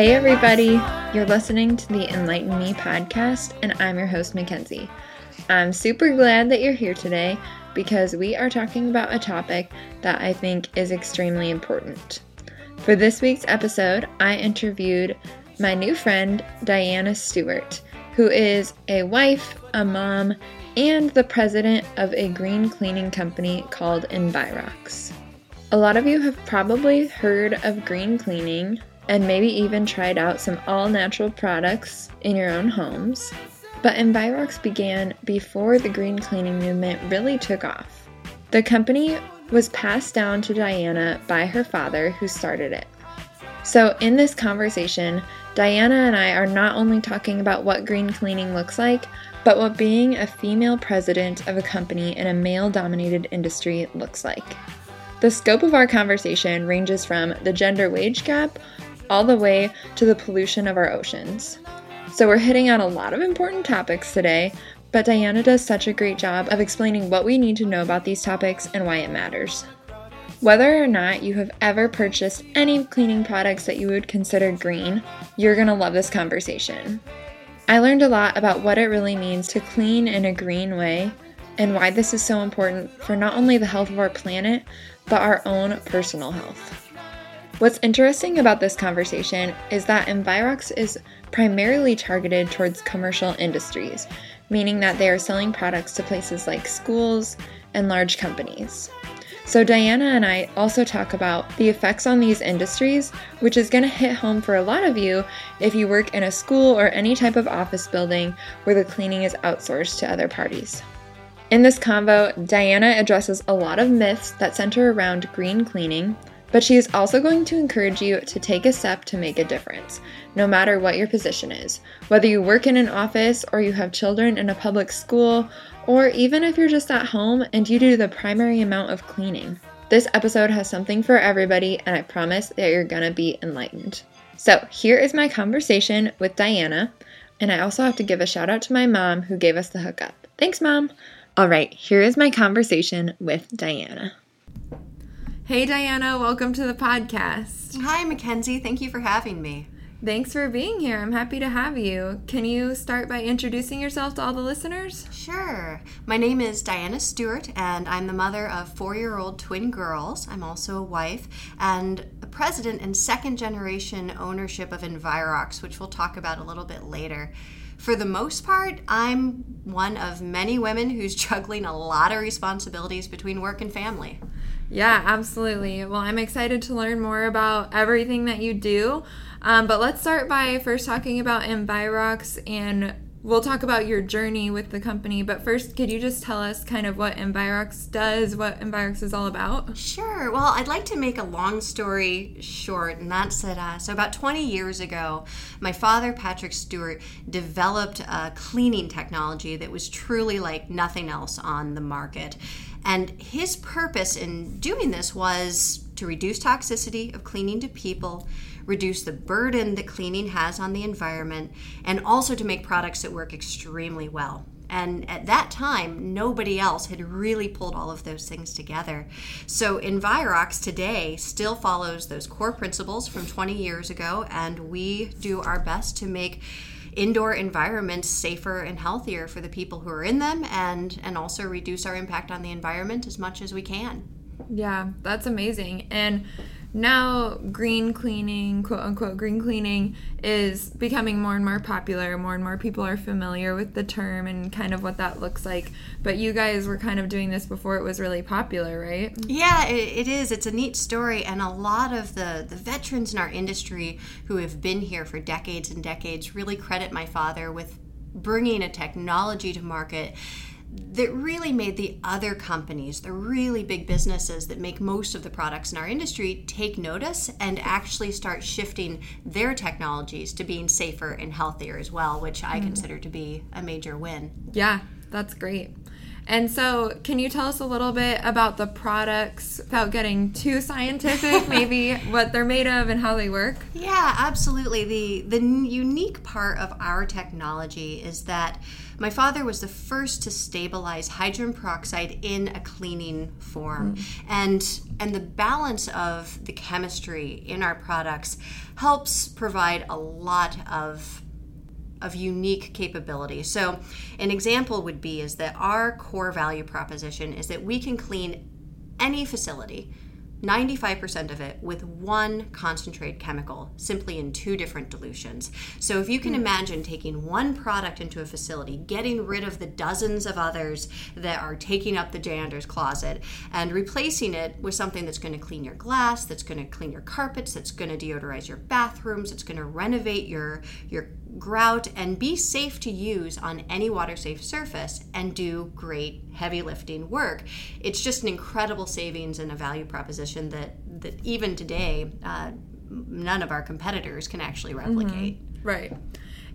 Hey everybody, you're listening to the Enlighten Me podcast, and I'm your host, Mackenzie. I'm super glad that you're here today because we are talking about a topic that I think is extremely important. For this week's episode, I interviewed my new friend, Diana Stewart, who is a wife, a mom, and the president of a green cleaning company called EnvirOx. A lot of you have probably heard of green cleaning, and maybe even tried out some all-natural products in your own homes. But EnvirOx began before the green cleaning movement really took off. The company was passed down to Diana by her father, who started it. So in this conversation, Diana and I are not only talking about what green cleaning looks like, but what being a female president of a company in a male-dominated industry looks like. The scope of our conversation ranges from the gender wage gap all the way to the pollution of our oceans. So we're hitting on a lot of important topics today, but Diana does such a great job of explaining what we need to know about these topics and why it matters. Whether or not you have ever purchased any cleaning products that you would consider green, you're going to love this conversation. I learned a lot about what it really means to clean in a green way and why this is so important for not only the health of our planet, but our own personal health. What's interesting about this conversation is that EnvirOx is primarily targeted towards commercial industries, meaning that they are selling products to places like schools and large companies. So Diana and I also talk about the effects on these industries, which is going to hit home for a lot of you if you work in a school or any type of office building where the cleaning is outsourced to other parties. In this convo, Diana addresses a lot of myths that center around green cleaning, but she is also going to encourage you to take a step to make a difference, no matter what your position is. Whether you work in an office or you have children in a public school, or even if you're just at home and you do the primary amount of cleaning. This episode has something for everybody, and I promise that you're gonna be enlightened. So here is my conversation with Diana, and I also have to give a shout out to my mom who gave us the hookup. Thanks, Mom. All right, here is my conversation with Diana. Hey, Diana, welcome to the podcast. Hi, Mackenzie. Thank you for having me. Thanks for being here. I'm happy to have you. Can you start by introducing yourself to all the listeners? Sure. My name is Diana Stewart, and I'm the mother of four-year-old twin girls. I'm also a wife and a president and second-generation ownership of EnvirOx, which we'll talk about a little bit later. For the most part, I'm one of many women who's juggling a lot of responsibilities between work and family. Yeah, absolutely. Well, I'm excited to learn more about everything that you do, but let's start by first talking about EnvirOx, and we'll talk about your journey with the company, but first, could you just tell us kind of what EnvirOx does, what EnvirOx is all about? Sure. Well, I'd like to make a long story short, and that's that. So about 20 years ago, my father, Patrick Stewart, developed a cleaning technology that was truly like nothing else on the market. And his purpose in doing this was to reduce toxicity of cleaning to people, reduce the burden that cleaning has on the environment, and also to make products that work extremely well. And at that time, nobody else had really pulled all of those things together. So EnvirOx today still follows those core principles from 20 years ago, and we do our best to make indoor environments safer and healthier for the people who are in them, and also reduce our impact on the environment as much as we can. Yeah, that's amazing. And now green cleaning, quote unquote green cleaning, is becoming more and more popular. More and more people are familiar with the term and kind of what that looks like. But you guys were kind of doing this before it was really popular, right? Yeah, it is. It's a neat story. And a lot of the veterans in our industry who have been here for decades and decades really credit my father with bringing a technology to market that really made the other companies, the really big businesses that make most of the products in our industry, take notice and actually start shifting their technologies to being safer and healthier as well, which I consider to be a major win. Yeah, that's great. And so can you tell us a little bit about the products without getting too scientific, maybe what they're made of and how they work? Yeah, absolutely. The unique part of our technology is that my father was the first to stabilize hydrogen peroxide in a cleaning form. Mm-hmm. And the balance of the chemistry in our products helps provide a lot of unique capability. So an example would be is that our core value proposition is that we can clean any facility, 95% of it, with one concentrate chemical, simply in two different dilutions. So if you can imagine taking one product into a facility, getting rid of the dozens of others that are taking up the janitor's closet, and replacing it with something that's going to clean your glass, that's going to clean your carpets, that's going to deodorize your bathrooms, it's going to renovate your grout, and be safe to use on any water-safe surface and do great heavy lifting work. It's just an incredible savings and a value proposition that even today, none of our competitors can actually replicate. Mm-hmm. Right.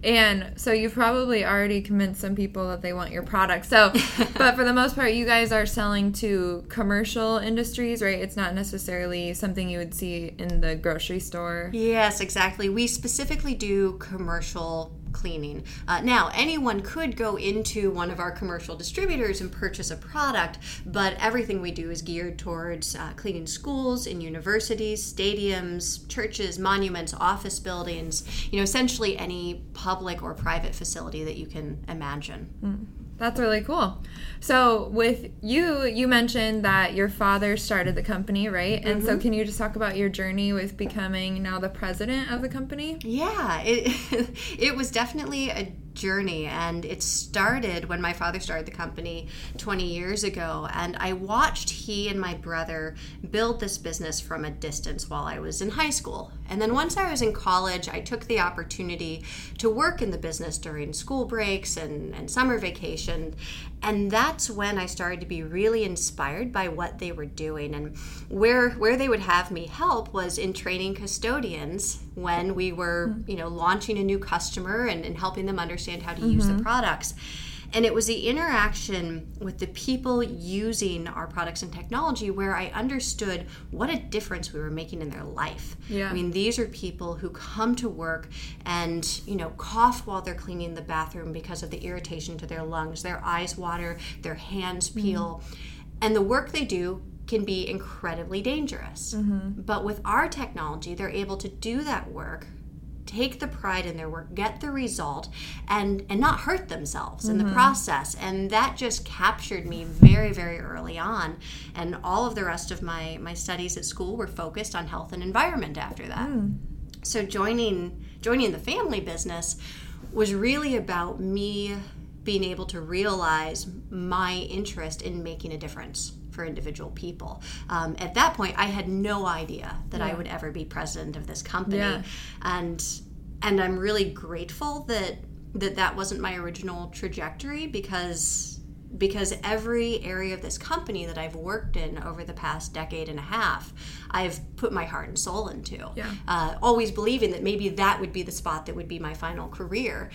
And so you've probably already convinced some people that they want your product. So, but for the most part, you guys are selling to commercial industries, right? It's not necessarily something you would see in the grocery store. Yes, exactly. We specifically do commercial cleaning. Now, anyone could go into one of our commercial distributors and purchase a product, but everything we do is geared towards cleaning schools and universities, stadiums, churches, monuments, office buildings, essentially any public or private facility that you can imagine. Mm. That's really cool. So with you mentioned that your father started the company, right? And mm-hmm. So can you just talk about your journey with becoming now the president of the company? Yeah, it was definitely a journey, and it started when my father started the company 20 years ago, and I watched he and my brother build this business from a distance while I was in high school. And then once I was in college, I took the opportunity to work in the business during school breaks and summer vacation. And that's when I started to be really inspired by what they were doing. And where they would have me help was in training custodians when we were, launching a new customer and helping them understand how to mm-hmm. use the products. And it was the interaction with the people using our products and technology where I understood what a difference we were making in their life. Yeah. I mean, these are people who come to work and, cough while they're cleaning the bathroom because of the irritation to their lungs. Their eyes water, their hands peel. Mm-hmm. And the work they do can be incredibly dangerous. Mm-hmm. But with our technology, they're able to do that work, take the pride in their work, get the result, and not hurt themselves mm-hmm. in the process. And that just captured me very, very early on. And all of the rest of my studies at school were focused on health and environment after that. Mm. So joining the family business was really about me being able to realize my interest in making a difference for individual people. At that point, I had no idea that I would ever be president of this company. Yeah. And I'm really grateful that wasn't my original trajectory because every area of this company that I've worked in over the past decade and a half, I've put my heart and soul into. Yeah. Always believing that maybe that would be the spot that would be my final career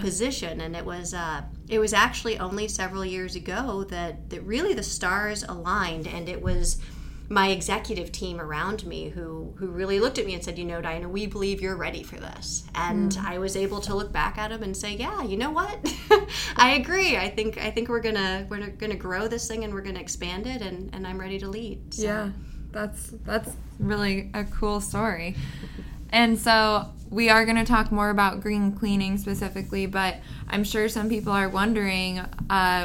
position. And it was actually only several years ago that really the stars aligned, and it was my executive team around me who really looked at me and said, Diana, we believe you're ready for this. And I was able to look back at him and say, yeah, you know what? I agree. I think we're gonna grow this thing, and we're gonna expand it, and I'm ready to lead. So. Yeah, that's really a cool story. And so we are going to talk more about green cleaning specifically, but I'm sure some people are wondering,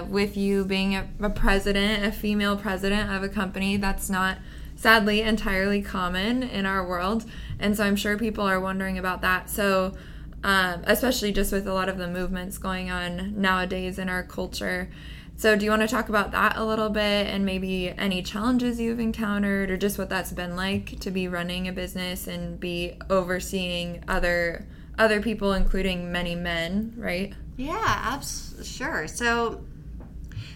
with you being a president, a female president of a company, that's not, sadly, entirely common in our world. And so I'm sure people are wondering about that. So especially just with a lot of the movements going on nowadays in our culture. So do you want to talk about that a little bit, and maybe any challenges you've encountered, or just what that's been like to be running a business and be overseeing other people, including many men, right? Yeah, sure. So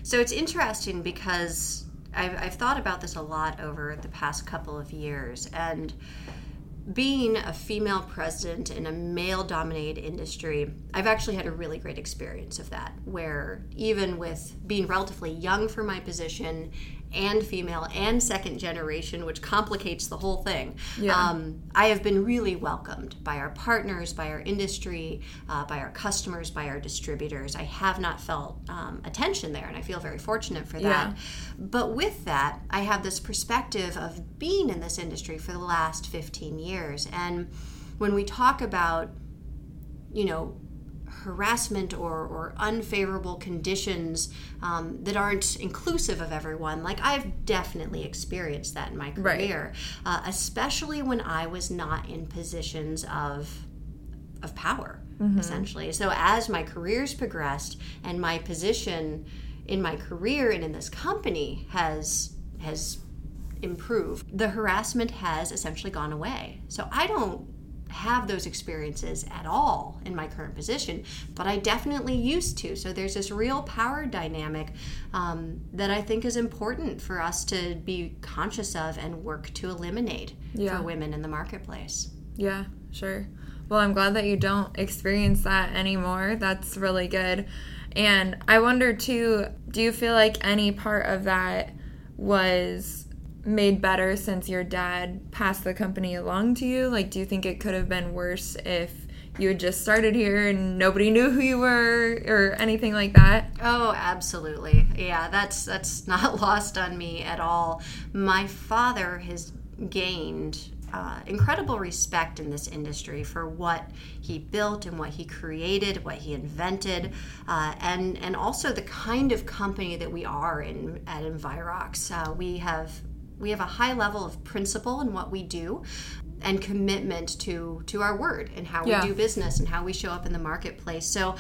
it's interesting because I've thought about this a lot over the past couple of years, and being a female president in a male-dominated industry, I've actually had a really great experience of that, where even with being relatively young for my position and female and second generation, which complicates the whole thing, I have been really welcomed by our partners, by our industry, by our customers, by our distributors. I have not felt a tension there, and I feel very fortunate for that. But with that, I have this perspective of being in this industry for the last 15 years. And when we talk about, you know, harassment or unfavorable conditions that aren't inclusive of everyone, like I've definitely experienced that in my career, especially when I was not in positions of power, essentially. So as my career's progressed and my position in my career and in this company has improved, the harassment has essentially gone away. So I don't have those experiences at all in my current position, but I definitely used to. So there's this real power dynamic that I think is important for us to be conscious of and work to eliminate for women in the marketplace. Yeah, sure. Well, I'm glad that you don't experience that anymore. That's really good. And I wonder too, do you feel like any part of that was made better since your dad passed the company along to you? Like, do you think it could have been worse if you had just started here and nobody knew who you were or anything like that? Oh, absolutely. Yeah, that's not lost on me at all. My father has gained incredible respect in this industry for what he built and what he created, what he invented, and also the kind of company that we are in at EnvirOx. We have a high level of principle in what we do and commitment to our word and how we do business and how we show up in the marketplace. So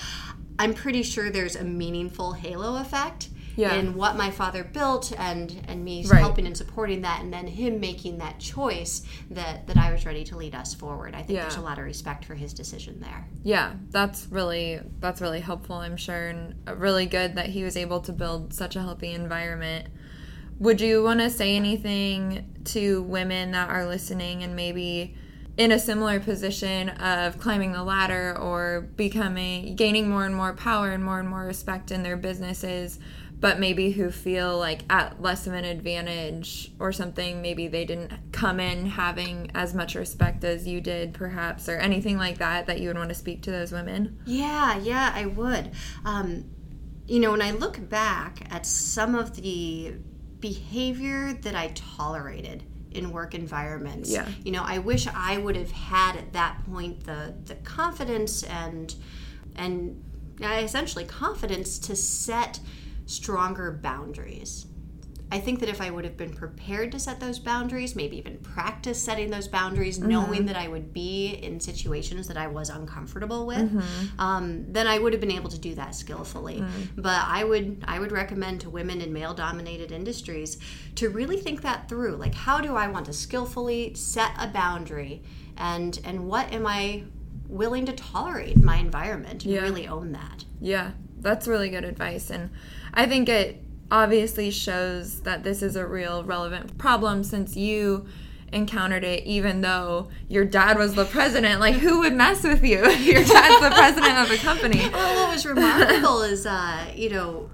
I'm pretty sure there's a meaningful halo effect in what my father built and me helping and supporting that, and then him making that choice that I was ready to lead us forward. I think there's a lot of respect for his decision there. Yeah, that's really helpful, I'm sure, and really good that he was able to build such a healthy environment. Would you want to say anything to women that are listening and maybe in a similar position of climbing the ladder or gaining more and more power and more respect in their businesses, but maybe who feel like at less of an advantage or something? Maybe they didn't come in having as much respect as you did perhaps, or anything like that you would want to speak to those women? Yeah, I would. You know, when I look back at some of the behavior that I tolerated in work environments. Yeah. You know, I wish I would have had at that point the confidence and essentially confidence to set stronger boundaries. I think that if I would have been prepared to set those boundaries, maybe even practice setting those boundaries, knowing that I would be in situations that I was uncomfortable with, then I would have been able to do that skillfully. But I would recommend to women in male-dominated industries to really think that through. Like, how do I want to skillfully set a boundary, and what am I willing to tolerate in my environment and really own that? Yeah, that's really good advice. And I think it obviously shows that this is a real relevant problem since you encountered it, even though your dad was the president. Like, who would mess with you if your dad's the president of a company? Well, what was remarkable is, you know,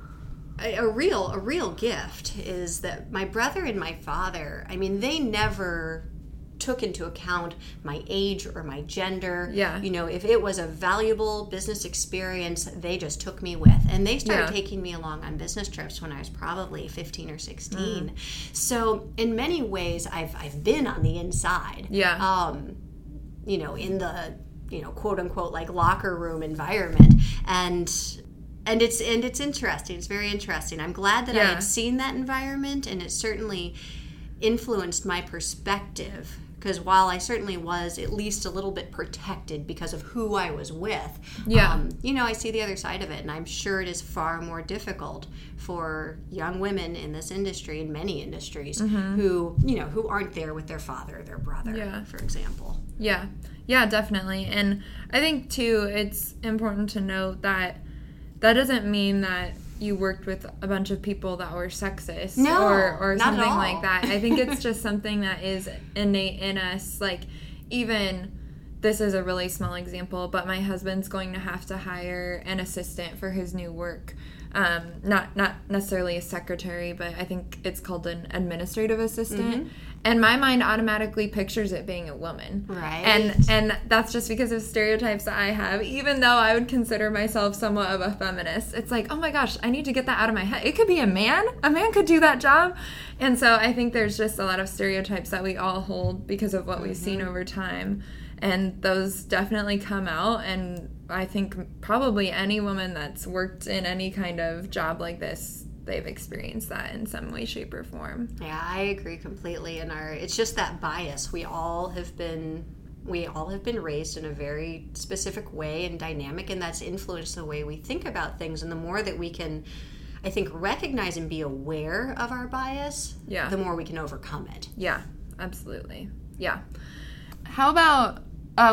a real gift is that my brother and my father, I mean, they never took into account my age or my gender. Yeah. You know, if it was a valuable business experience, they just took me with. And they started taking me along on business trips when I was probably 15 or 16. So in many ways, I've been on the inside. Yeah. You know, in the, you know, quote unquote, like, locker room environment. And it's interesting. It's very interesting. I'm glad that I had seen that environment, and it certainly influenced my perspective. Because while I certainly was at least a little bit protected because of who I was with, you know, I see the other side of it, and I'm sure it is far more difficult for young women in this industry, in many industries, who, you know, who aren't there with their father or their brother, for example. Yeah. Yeah, definitely. And I think, too, it's important to note that that doesn't mean that you worked with a bunch of people that were sexist or something like that. I think it's just something that is innate in us. Like, even, this is a really small example, but my husband's going to have to hire an assistant for his new work. Not necessarily a secretary, but I think it's called an administrative assistant. Mm-hmm. And my mind automatically pictures it being a woman. Right. And that's just because of stereotypes that I have, even though I would consider myself somewhat of a feminist. It's like, oh my gosh, I need to get that out of my head. It could be a man. A man could do that job. And so I think there's just a lot of stereotypes that we all hold because of what mm-hmm. we've seen over time. And those definitely come out, and I think probably any woman that's worked in any kind of job like this, they've experienced that in some way, shape, or form. Yeah, I agree completely. It's just that bias. We all have been raised in a very specific way and dynamic, and that's influenced the way we think about things. And the more that we can, I think, recognize and be aware of our bias, yeah, the more we can overcome it. Yeah, absolutely. Yeah. How about,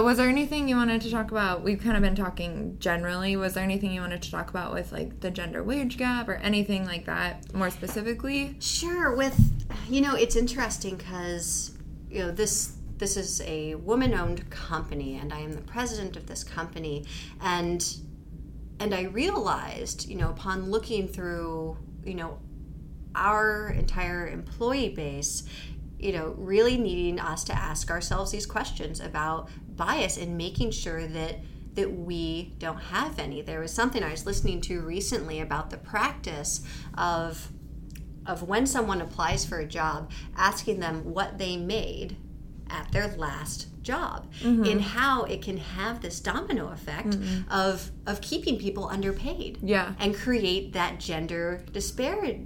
was there anything you wanted to talk about? We've kind of been talking generally. Was there anything you wanted to talk about with, like, the gender wage gap or anything like that more specifically? Sure. It's interesting because, this is a woman-owned company, and I am the president of this company. And I realized, upon looking through, our entire employee base, really needing us to ask ourselves these questions about bias and making sure that we don't have any. There was something I was listening to recently about the practice of when someone applies for a job, asking them what they made at their last job, mm-hmm. and how it can have this domino effect mm-hmm. of keeping people underpaid, yeah, and create that gender disparity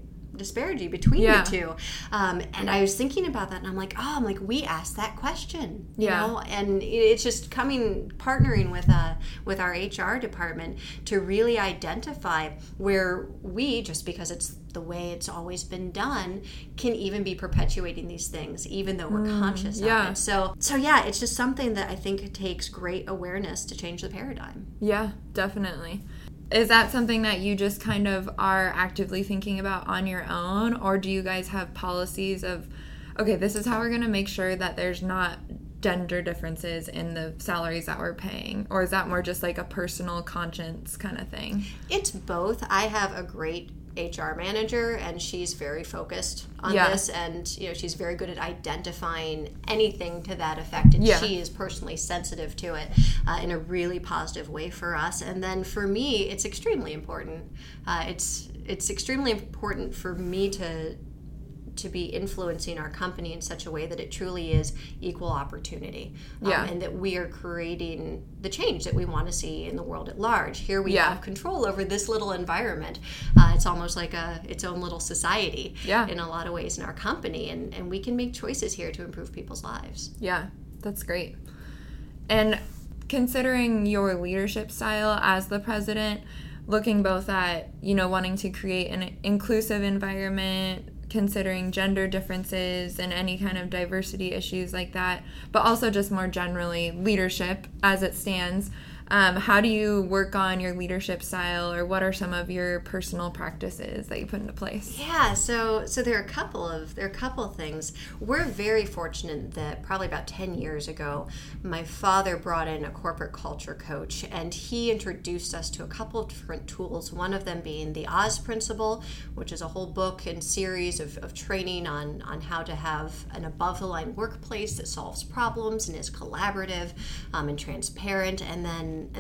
between yeah. the two. And I was thinking about that, and I'm like, we asked that question, you know? And it's just partnering with our HR department to really identify where we, just because it's the way it's always been done, can even be perpetuating these things, even though we're conscious of it. So yeah, it's just something that I think takes great awareness to change the paradigm. Yeah, definitely. Is that something that you just kind of are actively thinking about on your own, or do you guys have policies of, okay, this is how we're going to make sure that there's not gender differences in the salaries that we're paying? Or is that more just like a personal conscience kind of thing? It's both. I have a great HR manager, and she's very focused on this, and she's very good at identifying anything to that effect, and she is personally sensitive to it in a really positive way for us. And then for me, it's extremely important. It's extremely important for me to be influencing our company in such a way that it truly is equal opportunity, and that we are creating the change that we want to see in the world at large. Here we have control over this little environment. It's almost like its own little society in a lot of ways in our company, and we can make choices here to improve people's lives. Yeah, that's great. And considering your leadership style as the president, looking both at, wanting to create an inclusive environment, considering gender differences and any kind of diversity issues like that, but also just more generally leadership as it stands, how do you work on your leadership style, or what are some of your personal practices that you put into place? Yeah, so there are a couple of things. We're very fortunate that probably about 10 years ago, my father brought in a corporate culture coach, and he introduced us to a couple of different tools, one of them being the Oz Principle, which is a whole book and series of training on how to have an above-the-line workplace that solves problems and is collaborative and transparent, and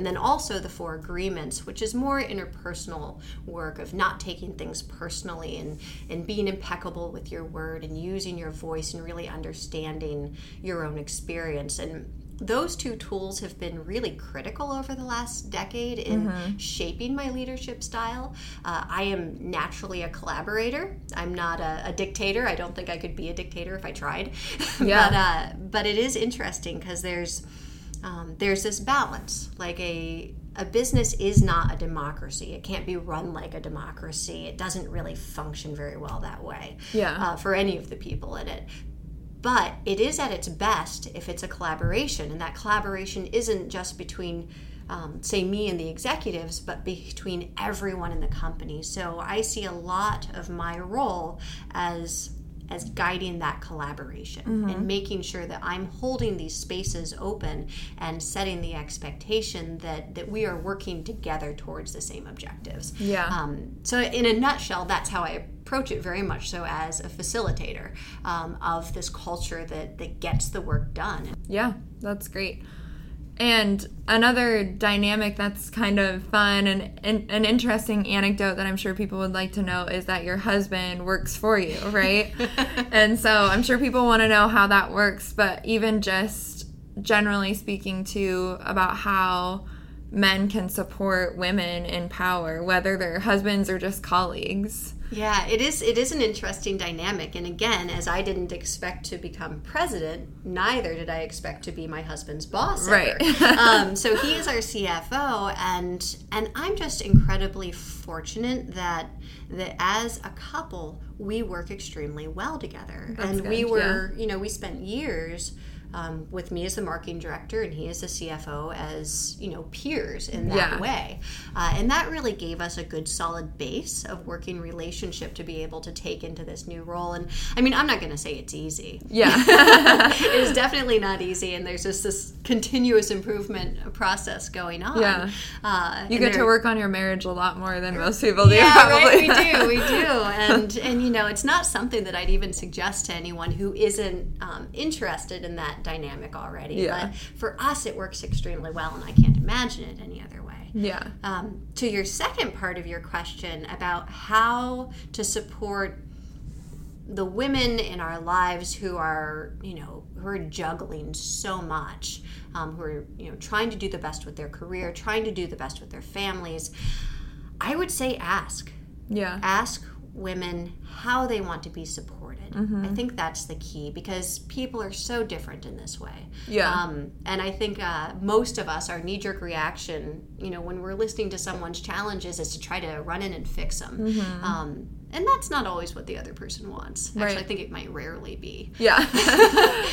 then also the Four Agreements, which is more interpersonal work of not taking things personally and being impeccable with your word and using your voice and really understanding your own experience. And those two tools have been really critical over the last decade in mm-hmm. shaping my leadership style. I am naturally a collaborator. I'm not a dictator. I don't think I could be a dictator if I tried. Yeah. But it is interesting because there's this balance. Like a business is not a democracy. It can't be run like a democracy. It doesn't really function very well that way for any of the people in it. But it is at its best if it's a collaboration, and that collaboration isn't just between say me and the executives, but between everyone in the company. So I see a lot of my role as as guiding that collaboration mm-hmm. and making sure that I'm holding these spaces open and setting the expectation that we are working together towards the same objectives. Yeah. So in a nutshell, that's how I approach it, very much so as a facilitator of this culture that gets the work done. Yeah, that's great. And another dynamic that's kind of fun and an interesting anecdote that I'm sure people would like to know is that your husband works for you, right? And so I'm sure people want to know how that works, but even just generally speaking too, about how men can support women in power, whether they're husbands or just colleagues. Yeah, it is an interesting dynamic. And again, as I didn't expect to become president, neither did I expect to be my husband's boss ever. Right. So he is our CFO, and I'm just incredibly fortunate that as a couple, we work extremely well together. That's and good. We were, yeah. We spent years with me as the marketing director and he as the CFO as, peers in that yeah. way. And that really gave us a good solid base of working relationship to be able to take into this new role. And I'm not going to say it's easy. Yeah. It is definitely not easy. And there's just this continuous improvement process going on. Yeah. You get to work on your marriage a lot more than most people do. Yeah, probably. Right? We do. And it's not something that I'd even suggest to anyone who isn't interested in that dynamic already. Yeah. But for us, it works extremely well, and I can't imagine it any other way. Yeah. To your second part of your question about how to support the women in our lives who are, who are juggling so much, who are, trying to do the best with their career, trying to do the best with their families, I would say ask. Yeah. Ask women how they want to be supported. Mm-hmm. I think that's the key, because people are so different in this way. Yeah. And I think most of us, our knee-jerk reaction, when we're listening to someone's challenges, is to try to run in and fix them. Mm-hmm. And that's not always what the other person wants. Actually, right. I think it might rarely be. Yeah.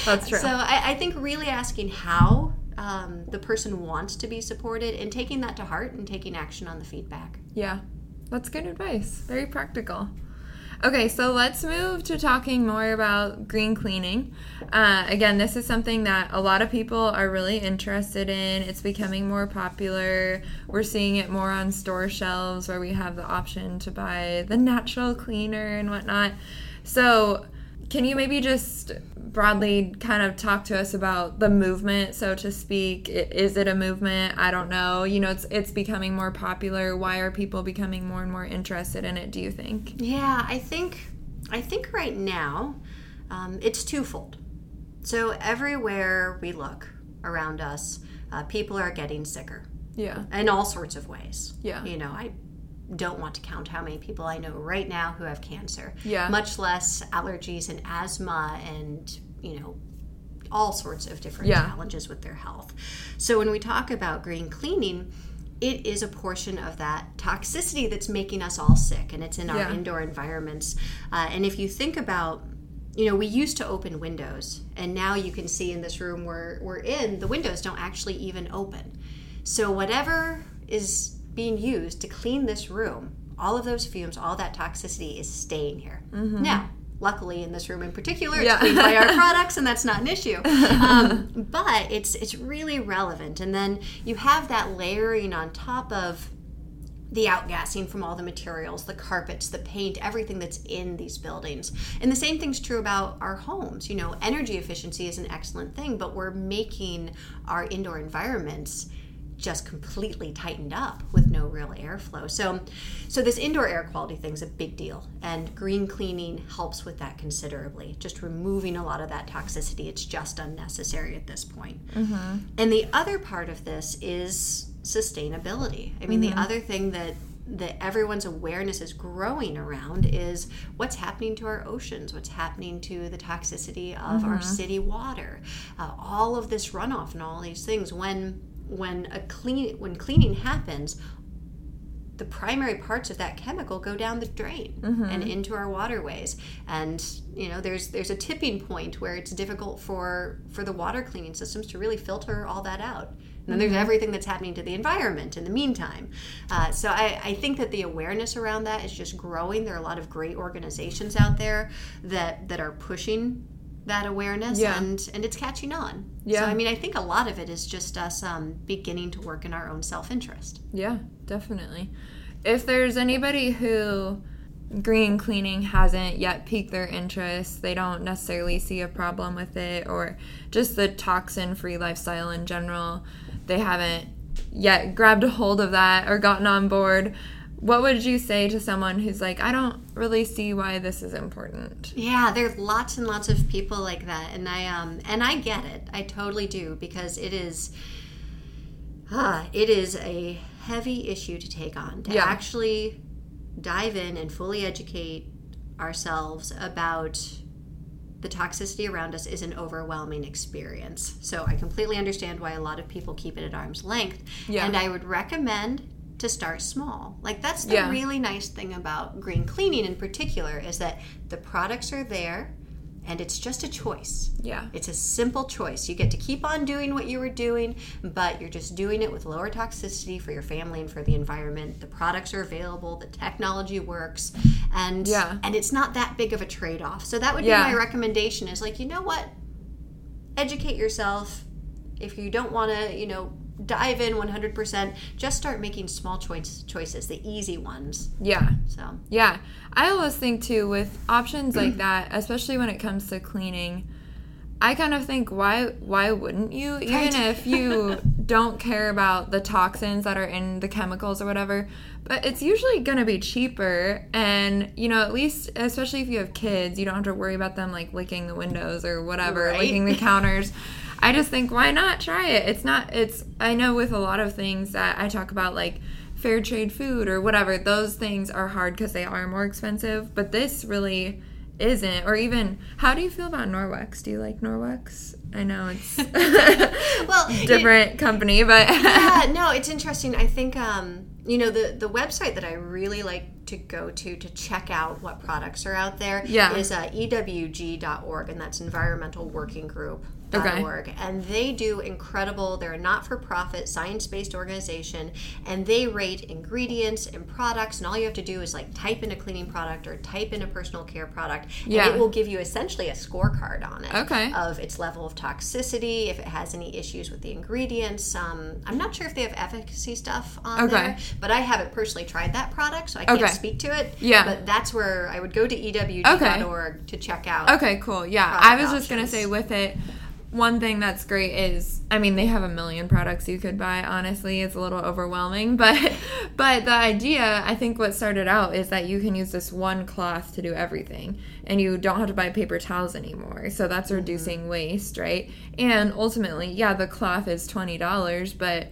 That's true. So I think really asking how the person wants to be supported and taking that to heart and taking action on the feedback. Yeah. That's good advice. Very practical. Okay, so let's move to talking more about green cleaning. Again, this is something that a lot of people are really interested in. It's becoming more popular. We're seeing it more on store shelves where we have the option to buy the natural cleaner and whatnot. So can you maybe just broadly kind of talk to us about the movement, so to speak? Is it a movement? I don't know. It's becoming more popular. Why are people becoming more and more interested in it, do you think? Yeah, I think right now it's twofold. So everywhere we look around us, people are getting sicker. Yeah. In all sorts of ways. Yeah. I don't want to count how many people I know right now who have cancer. Yeah. Much less allergies and asthma and, all sorts of different yeah. challenges with their health. So when we talk about green cleaning, it is a portion of that toxicity that's making us all sick, and it's in our yeah. indoor environments. And if you think about, we used to open windows, and now you can see in this room we're in, the windows don't actually even open. So whatever is being used to clean this room, all of those fumes, all that toxicity is staying here. Mm-hmm. Now, luckily in this room in particular, it's yeah. cleaned by our products, and that's not an issue. But it's really relevant. And then you have that layering on top of the outgassing from all the materials, the carpets, the paint, everything that's in these buildings. And the same thing's true about our homes. Energy efficiency is an excellent thing, but we're making our indoor environments just completely tightened up with no real airflow. So this indoor air quality thing's a big deal, and green cleaning helps with that considerably, just removing a lot of that toxicity. It's just unnecessary at this point. Mm-hmm. And the other part of this is sustainability. Mm-hmm. The other thing that everyone's awareness is growing around is what's happening to our oceans, what's happening to the toxicity of mm-hmm. our city water, all of this runoff and all these things. When cleaning happens, the primary parts of that chemical go down the drain mm-hmm. and into our waterways. And there's a tipping point where it's difficult for the water cleaning systems to really filter all that out. And then there's everything that's happening to the environment in the meantime. So I think that the awareness around that is just growing. There are a lot of great organizations out there that are pushing that awareness, and it's catching on. Yeah. So, I mean, I think a lot of it is just us beginning to work in our own self-interest. Yeah, definitely. If there's anybody who green cleaning hasn't yet piqued their interest, they don't necessarily see a problem with it, or just the toxin-free lifestyle in general, they haven't yet grabbed a hold of that or gotten on board, what would you say to someone who's like, I don't really see why this is important? Yeah, there's lots and lots of people like that, and I get it. I totally do, because it is a heavy issue to take on, to actually dive in and fully educate ourselves about the toxicity around us is an overwhelming experience. So I completely understand why a lot of people keep it at arm's length. Yeah. And I would recommend to start small. Like, that's the really nice thing about green cleaning in particular, is that the products are there and it's just a choice. Yeah. It's a simple choice. You get to keep on doing what you were doing, but you're just doing it with lower toxicity for your family and for the environment. The products are available, the technology works, and it's not that big of a trade-off. So that would be my recommendation, is like, you know what? Educate yourself. If you don't want to, dive in 100%, just start making small choices, the easy ones. I always think too, with options like that, especially when it comes to cleaning, I kind of think, why wouldn't you, even if you don't care about the toxins that are in the chemicals or whatever? But it's usually going to be cheaper, and at least, especially if you have kids, you don't have to worry about them like licking the windows or whatever, licking the counters. I just think, why not try it? I know with a lot of things that I talk about, like fair trade food or whatever, those things are hard because they are more expensive, but this really isn't. Or even, how do you feel about Norwex? Do you like Norwex? I know it's different company, but... no, it's interesting. I think, the website that I really like to go to check out what products are out there is EWG.org, and that's Environmental Working Group. Okay. And they do incredible, they're a not-for-profit, science-based organization, and they rate ingredients and products, and all you have to do is like type in a cleaning product or type in a personal care product, and it will give you essentially a scorecard on it of its level of toxicity, if it has any issues with the ingredients. I'm not sure if they have efficacy stuff on there, but I haven't personally tried that product, so I can't speak to it, but that's where I would go to EWG.org to check out. Okay, cool. Yeah, I was just going to say with it, one thing that's great is, I mean, they have a million products you could buy, honestly. It's a little overwhelming, but the idea, I think what started out is that you can use this one cloth to do everything, and you don't have to buy paper towels anymore, so that's reducing waste, right? And ultimately, the cloth is $20, but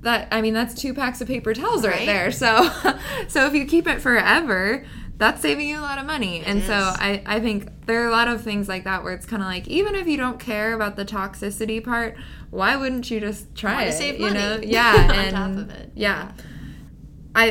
that's 2 packs of paper towels right there, so if you keep it forever... that's saving you a lot of money. I think there are a lot of things like that where it's kind of like, even if you don't care about the toxicity part, why wouldn't you just try it? To save money. On top of it. Yeah.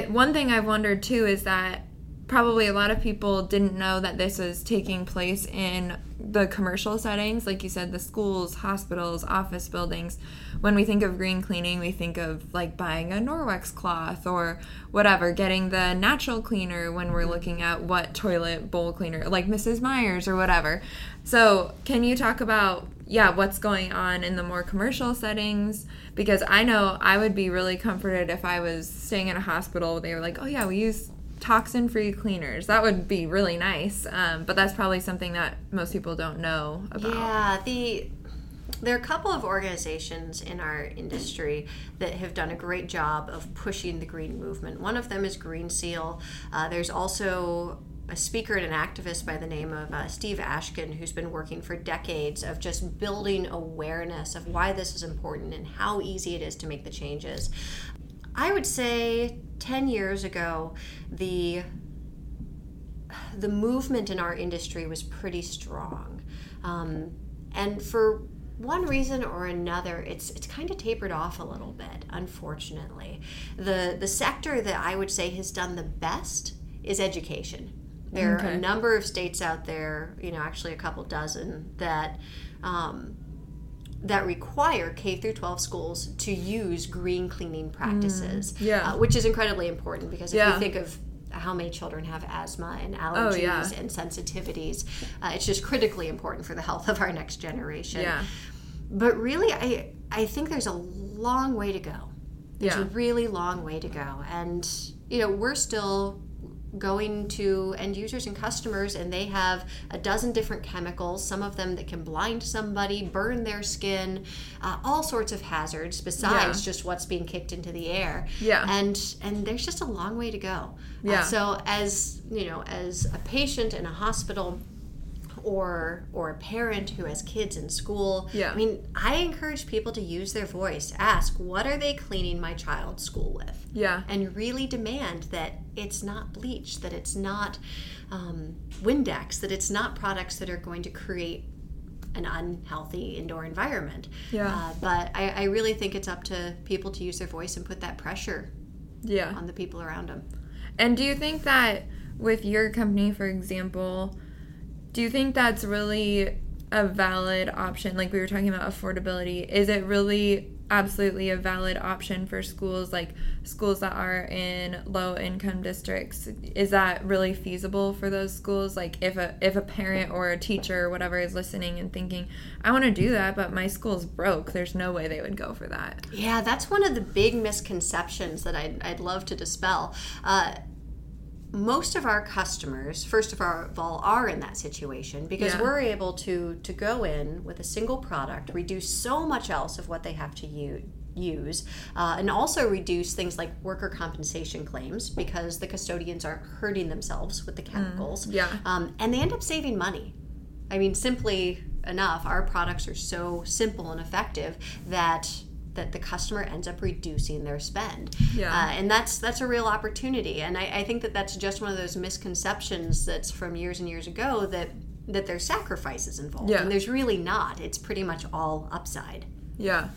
One thing I've wondered too is that probably a lot of people didn't know that this was taking place in the commercial settings, like you said, the schools, hospitals, office buildings. When we think of green cleaning, we think of like buying a Norwex cloth or whatever, getting the natural cleaner when we're looking at what toilet bowl cleaner, like Mrs. Myers or whatever. So can you talk about what's going on in the more commercial settings? Because I know I would be really comforted if I was staying in a hospital, they were like, oh yeah, we use toxin-free cleaners. That would be really nice, but that's probably something that most people don't know about. Yeah, there are a couple of organizations in our industry that have done a great job of pushing the green movement. One of them is Green Seal. There's also a speaker and an activist by the name of Steve Ashkin, who's been working for decades of just building awareness of why this is important and how easy it is to make the changes. I would say 10 years ago, the movement in our industry was pretty strong. And for one reason or another, it's kind of tapered off a little bit, unfortunately. The sector that I would say has done the best is education. There are a number of states out there, actually a couple dozen, that that require K through 12 schools to use green cleaning practices, which is incredibly important, because if you think of how many children have asthma and allergies and sensitivities, it's just critically important for the health of our next generation. But really, I think there's a long way to go. There's a really long way to go. And, you know, we're still going to end users and customers, and they have a dozen different chemicals, some of them that can blind somebody, burn their skin, all sorts of hazards besides just what's being kicked into the air. And there's just a long way to go. So as, you know, as a patient in a hospital, or a parent who has kids in school, I mean, I encourage people to use their voice. Ask, what are they cleaning my child's school with? And really demand that it's not bleach, that it's not Windex, that it's not products that are going to create an unhealthy indoor environment. But I really think it's up to people to use their voice and put that pressure on the people around them. And do you think that with your company, for example, do you think that's really a valid option? Like, we were talking about affordability. Is it really absolutely a valid option for schools, like schools that are in low-income districts? Is that really feasible for those schools? Like, if a parent or a teacher or whatever is listening and thinking, I want to do that, but my school's broke, there's no way they would go for that. Yeah, that's one of the big misconceptions that I'd love to dispel. Most of our customers, first of all, are in that situation because we're able to go in with a single product, reduce so much else of what they have to use, and also reduce things like worker compensation claims because the custodians aren't hurting themselves with the chemicals. And they end up saving money. I mean, simply enough, our products are so simple and effective that the customer ends up reducing their spend. And that's a real opportunity. And I think that that's just one of those misconceptions that's from years and years ago that there's sacrifices involved. And there's really not. It's pretty much all upside. Yeah,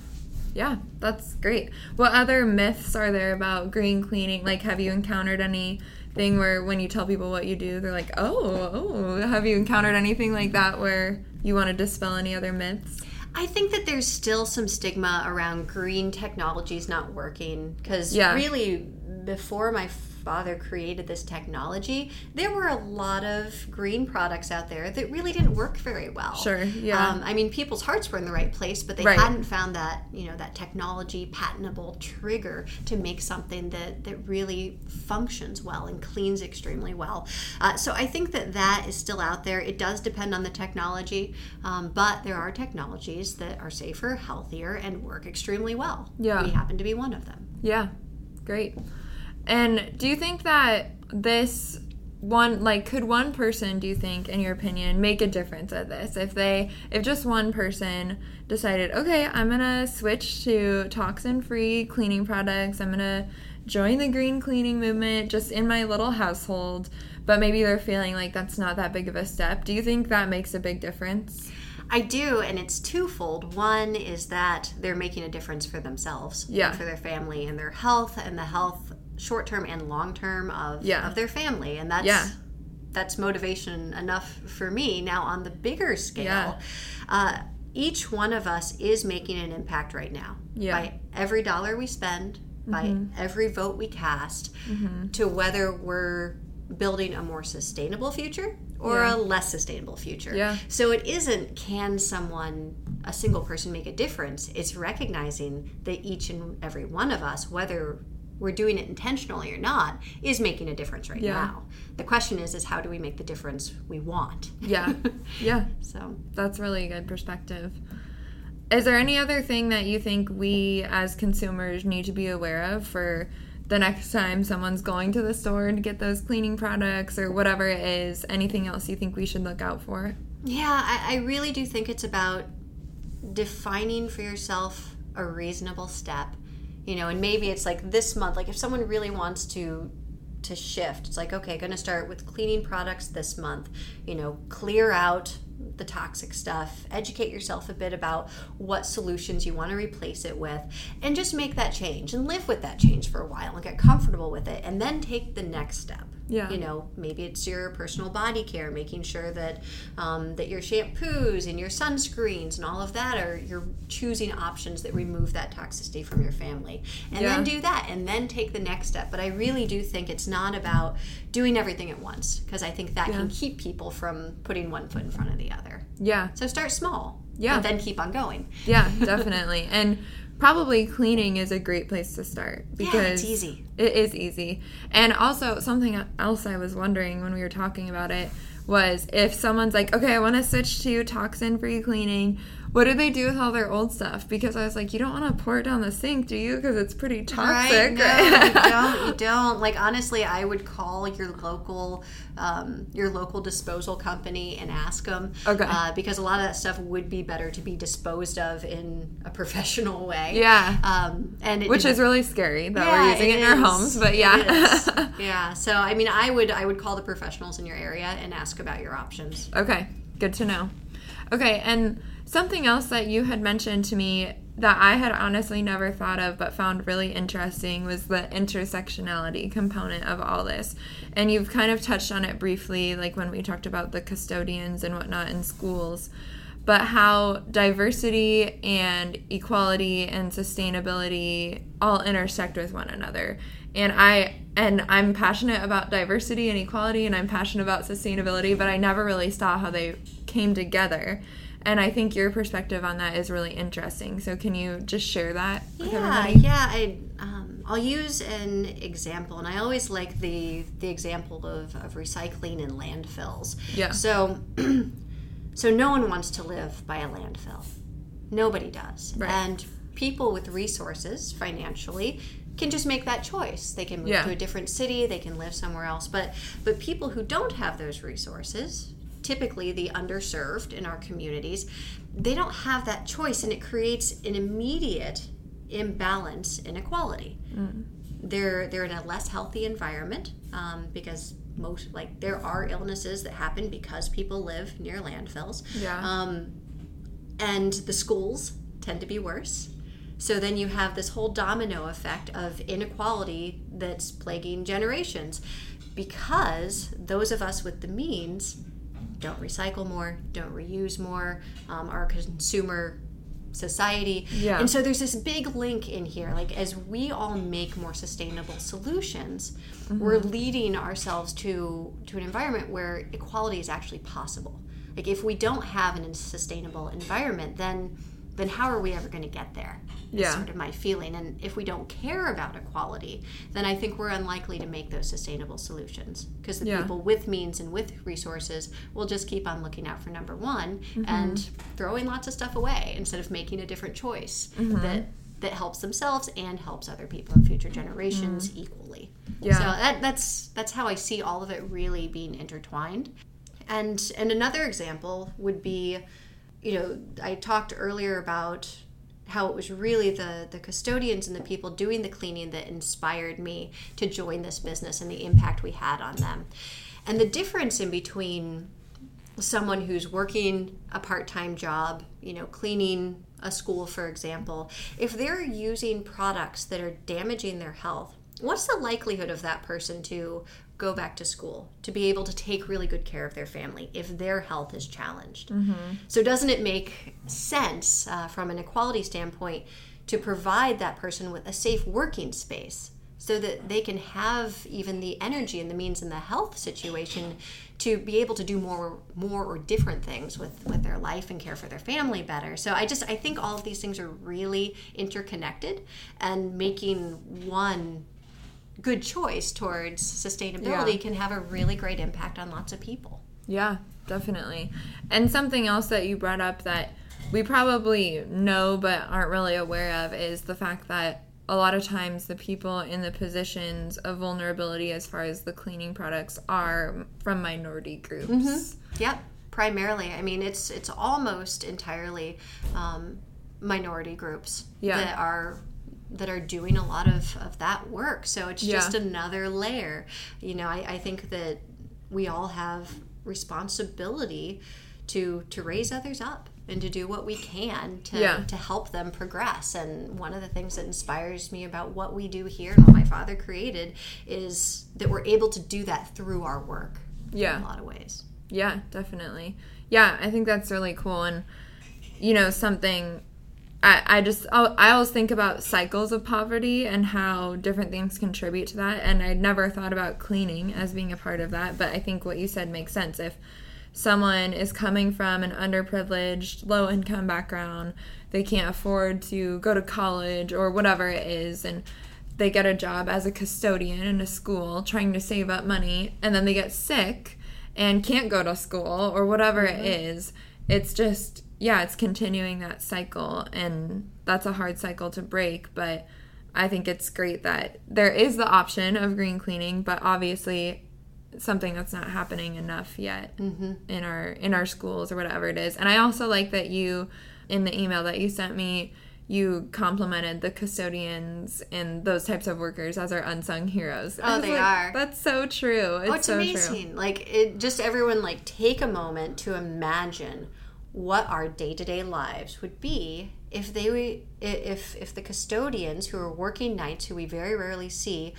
that's great. What other myths are there about green cleaning? Like, have you encountered anything where when you tell people what you do, they're like, oh, have you encountered anything like that where you want to dispel any other myths? I think that there's still some stigma around green technologies not working because really before my father created this technology, there were a lot of green products out there that really didn't work very well. I mean, people's hearts were in the right place, but they hadn't found that, you know, that technology patentable trigger to make something that really functions well and cleans extremely well. So I think that is still out there. It does depend on the technology, but there are technologies that are safer, healthier, and work extremely well. We happen to be one of them. Great. And do you think that this one, like, could one person, do you think, in your opinion, make a difference at this? If just one person decided, okay, I'm going to switch to toxin-free cleaning products, I'm going to join the green cleaning movement just in my little household, but maybe they're feeling like that's not that big of a step. Do you think that makes a big difference? I do, and it's twofold. One is that they're making a difference for themselves, and for their family, and their health, and the health short-term and long-term of their family, and that's motivation enough for me. Now, on the bigger scale, each one of us is making an impact right now by every dollar we spend, by every vote we cast, to whether we're building a more sustainable future or a less sustainable future. So it isn't can a single person make a difference. It's recognizing that each and every one of us, whether we're doing it intentionally or not, is making a difference right now. The question is how do we make the difference we want? So that's really a good perspective. Is there any other thing that you think we as consumers need to be aware of for the next time someone's going to the store to get those cleaning products or whatever it is? Anything else you think we should look out for? Yeah, I really do think it's about defining for yourself a reasonable step. You know, and maybe it's like this month, like if someone really wants to shift, it's like, okay, going to start with cleaning products this month, you know, clear out the toxic stuff, educate yourself a bit about what solutions you want to replace it with, and just make that change and live with that change for a while and get comfortable with it, and then take the next step. Yeah. You know, maybe it's your personal body care, making sure that that your shampoos and your sunscreens and all of that are, you're choosing options that remove that toxicity from your family. And then do that, and then take the next step. But I really do think it's not about doing everything at once, because I think that can keep people from putting one foot in front of the other. Yeah. So start small. Yeah. And then keep on going. Yeah, definitely. And probably cleaning is a great place to start, because it's easy. It is easy. And also, something else I was wondering when we were talking about it was, if someone's like, okay, I want to switch to toxin-free cleaning, what do they do with all their old stuff? Because I was like, you don't want to pour it down the sink, do you? Because it's pretty toxic. Right? No, you don't. Like, honestly, I would call your local disposal company and ask them. Okay. Because a lot of that stuff would be better to be disposed of in a professional way. Yeah. Which is really scary that we're using it in our homes, but yeah. Yeah. So, I mean, I would call the professionals in your area and ask about your options. Okay. Good to know. Okay, and something else that you had mentioned to me that I had honestly never thought of but found really interesting was the intersectionality component of all this. And you've kind of touched on it briefly, like when we talked about the custodians and whatnot in schools, but how diversity and equality and sustainability all intersect with one another. And I'm passionate about diversity and equality, and I'm passionate about sustainability, but I never really saw how they came together. And I think your perspective on that is really interesting. So can you just share that with everybody? Yeah, I'll use an example. And I always like the example of recycling and landfills. Yeah. So no one wants to live by a landfill. Nobody does. Right. And people with resources financially can just make that choice. They can move to a different city. They can live somewhere else. But people who don't have those resources, typically the underserved in our communities, they don't have that choice, and it creates an immediate imbalance, inequality. Mm. They're in a less healthy environment because most, like, there are illnesses that happen because people live near landfills. Yeah. And the schools tend to be worse. So then you have this whole domino effect of inequality that's plaguing generations, because those of us with the means don't recycle more, don't reuse more, our consumer society. Yeah. And so there's this big link in here. Like, as we all make more sustainable solutions, mm-hmm. we're leading ourselves to an environment where equality is actually possible. Like, if we don't have an sustainable environment, then how are we ever going to get there? That's sort of my feeling. And if we don't care about equality, then I think we're unlikely to make those sustainable solutions, because the people with means and with resources will just keep on looking out for number one mm-hmm. and throwing lots of stuff away instead of making a different choice mm-hmm. that helps themselves and helps other people and future generations mm-hmm. equally. Yeah. So that's how I see all of it really being intertwined. And another example would be, you know, I talked earlier about how it was really the custodians and the people doing the cleaning that inspired me to join this business and the impact we had on them. And the difference in between someone who's working a part-time job, you know, cleaning a school, for example, if they're using products that are damaging their health, what's the likelihood of that person to go back to school, to be able to take really good care of their family if their health is challenged? Mm-hmm. So doesn't it make sense from an equality standpoint to provide that person with a safe working space so that they can have even the energy and the means and the health situation to be able to do more or different things with their life and care for their family better? So I think all of these things are really interconnected, and making one good choice towards sustainability can have a really great impact on lots of people. Yeah, definitely. And something else that you brought up that we probably know but aren't really aware of is the fact that a lot of times the people in the positions of vulnerability as far as the cleaning products are from minority groups. Mm-hmm. Yep, primarily. I mean, it's almost entirely minority groups that are doing a lot of that work. So it's just another layer. You know, I think that we all have responsibility to raise others up and to do what we can to help them progress. And one of the things that inspires me about what we do here and what my father created is that we're able to do that through our work in a lot of ways. Yeah, definitely. Yeah, I think that's really cool. And, you know, something I always think about cycles of poverty and how different things contribute to that. And I'd never thought about cleaning as being a part of that. But I think what you said makes sense. If someone is coming from an underprivileged, low-income background, they can't afford to go to college or whatever it is, and they get a job as a custodian in a school trying to save up money, and then they get sick and can't go to school or whatever it is, it's just, it's continuing that cycle, and that's a hard cycle to break. But I think it's great that there is the option of green cleaning, but obviously something that's not happening enough yet in our schools or whatever it is. And I also like that you, in the email that you sent me, you complimented the custodians and those types of workers as our unsung heroes. Oh, they are. That's so true. It's amazing. True. Like, it just, everyone, like, take a moment to imagine what our day-to-day lives would be if they, if the custodians who are working nights, who we very rarely see,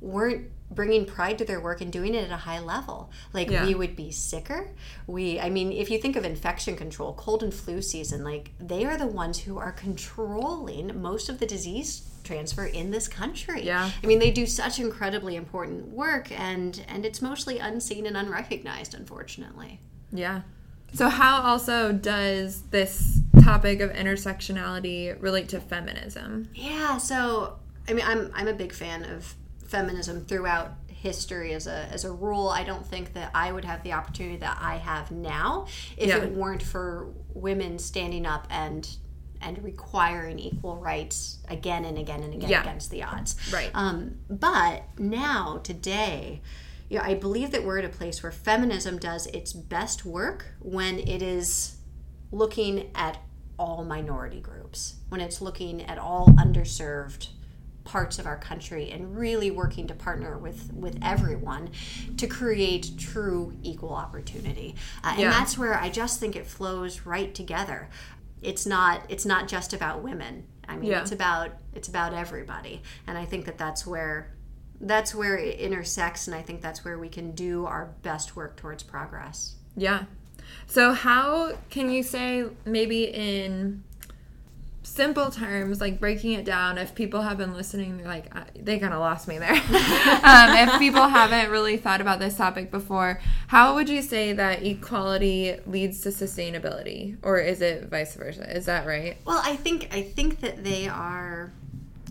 weren't bringing pride to their work and doing it at a high level. Like, we would be sicker. If you think of infection control, cold and flu season, like, they are the ones who are controlling most of the disease transfer in this country. Yeah. I mean, they do such incredibly important work, and it's mostly unseen and unrecognized, unfortunately. Yeah. So how also does this topic of intersectionality relate to feminism? Yeah, so, I mean, I'm a big fan of feminism throughout history as a rule. I don't think that I would have the opportunity that I have now if it weren't for women standing up and requiring equal rights again and again and again against the odds. Right. But now, today, I believe that we're at a place where feminism does its best work when it is looking at all minority groups, when it's looking at all underserved parts of our country, and really working to partner with everyone to create true equal opportunity. And that's where I just think it flows right together. It's not just about women. I mean, it's about everybody. And I think that that's where it intersects, and I think that's where we can do our best work towards progress. Yeah. So how can you say, maybe in simple terms, like breaking it down, if people have been listening, they're like, they kind of lost me there. If people haven't really thought about this topic before, how would you say that equality leads to sustainability, or is it vice versa? Is that right? Well, I think that they are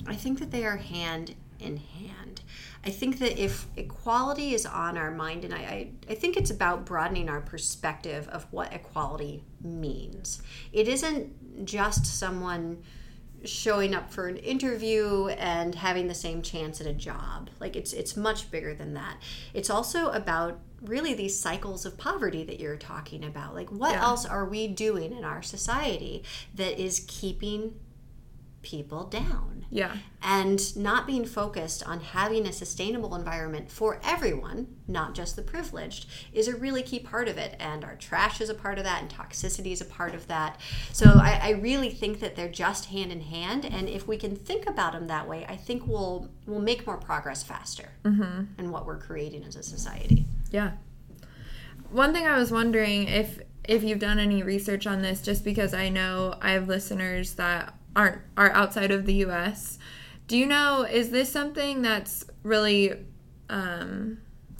hand in hand. I think that if equality is on our mind, and I think it's about broadening our perspective of what equality means. It isn't just someone showing up for an interview and having the same chance at a job. Like, it's much bigger than that. It's also about really these cycles of poverty that you're talking about. Like, what else are we doing in our society that is keeping people down, and not being focused on having a sustainable environment for everyone, not just the privileged, is a really key part of it. And our trash is a part of that, and toxicity is a part of that. So I really think that they're just hand in hand, and if we can think about them that way, I think we'll make more progress faster in what we're creating as a society. Yeah. One thing I was wondering if you've done any research on this, just because I know I have listeners that are outside of the U.S. Do you know, is this something that's really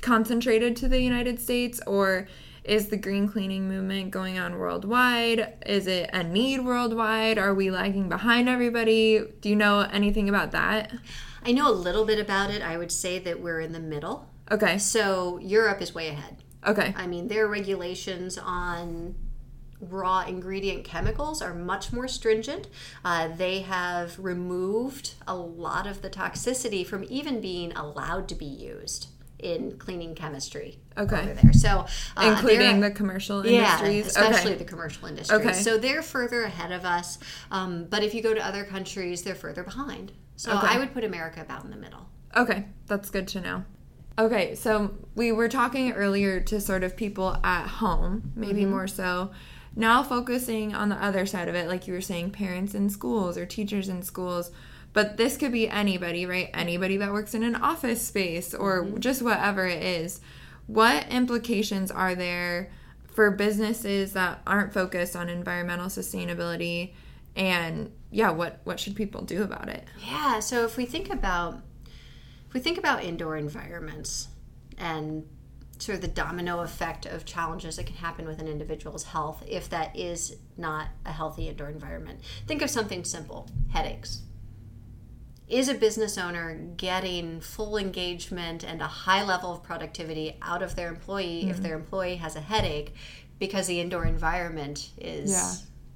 concentrated to the United States, or is the green cleaning movement going on worldwide? Is it a need worldwide? Are we lagging behind everybody? Do you know anything about that? I know a little bit about it. I would say that we're in the middle. Okay. So Europe is way ahead. Okay. I mean, their regulations on raw ingredient chemicals are much more stringent. They have removed a lot of the toxicity from even being allowed to be used in cleaning chemistry over there. So, including the commercial industries? Yeah, especially the commercial industries. Okay. So they're further ahead of us, but if you go to other countries, they're further behind. So I would put America about in the middle. Okay, that's good to know. Okay, so we were talking earlier to sort of people at home, maybe more so, Now focusing on the other side of it, like you were saying, parents in schools or teachers in schools. But this could be anybody, right? Anybody that works in an office space or just whatever it is. What implications are there for businesses that aren't focused on environmental sustainability? And yeah, what should people do about it? Yeah, so if we think about indoor environments and sort of the domino effect of challenges that can happen with an individual's health if that is not a healthy indoor environment. Think of something simple, headaches. Is a business owner getting full engagement and a high level of productivity out of their employee if their employee has a headache because the indoor environment is... Yeah.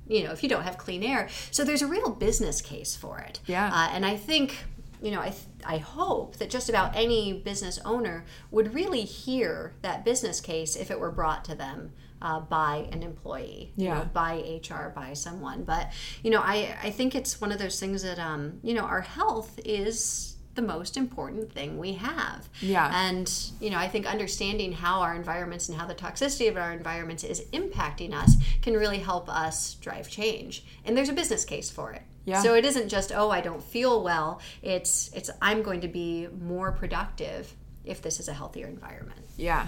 You know, if you don't have clean air. So there's a real business case for it. Yeah. And I think, you know, I hope that just about any business owner would really hear that business case if it were brought to them by an employee, you know, by HR, by someone. But, you know, I think it's one of those things that, you know, our health is the most important thing we have. Yeah. And, you know, I think understanding how our environments and how the toxicity of our environments is impacting us can really help us drive change. And there's a business case for it. Yeah. So it isn't just, oh, I don't feel well. It's I'm going to be more productive if this is a healthier environment. Yeah.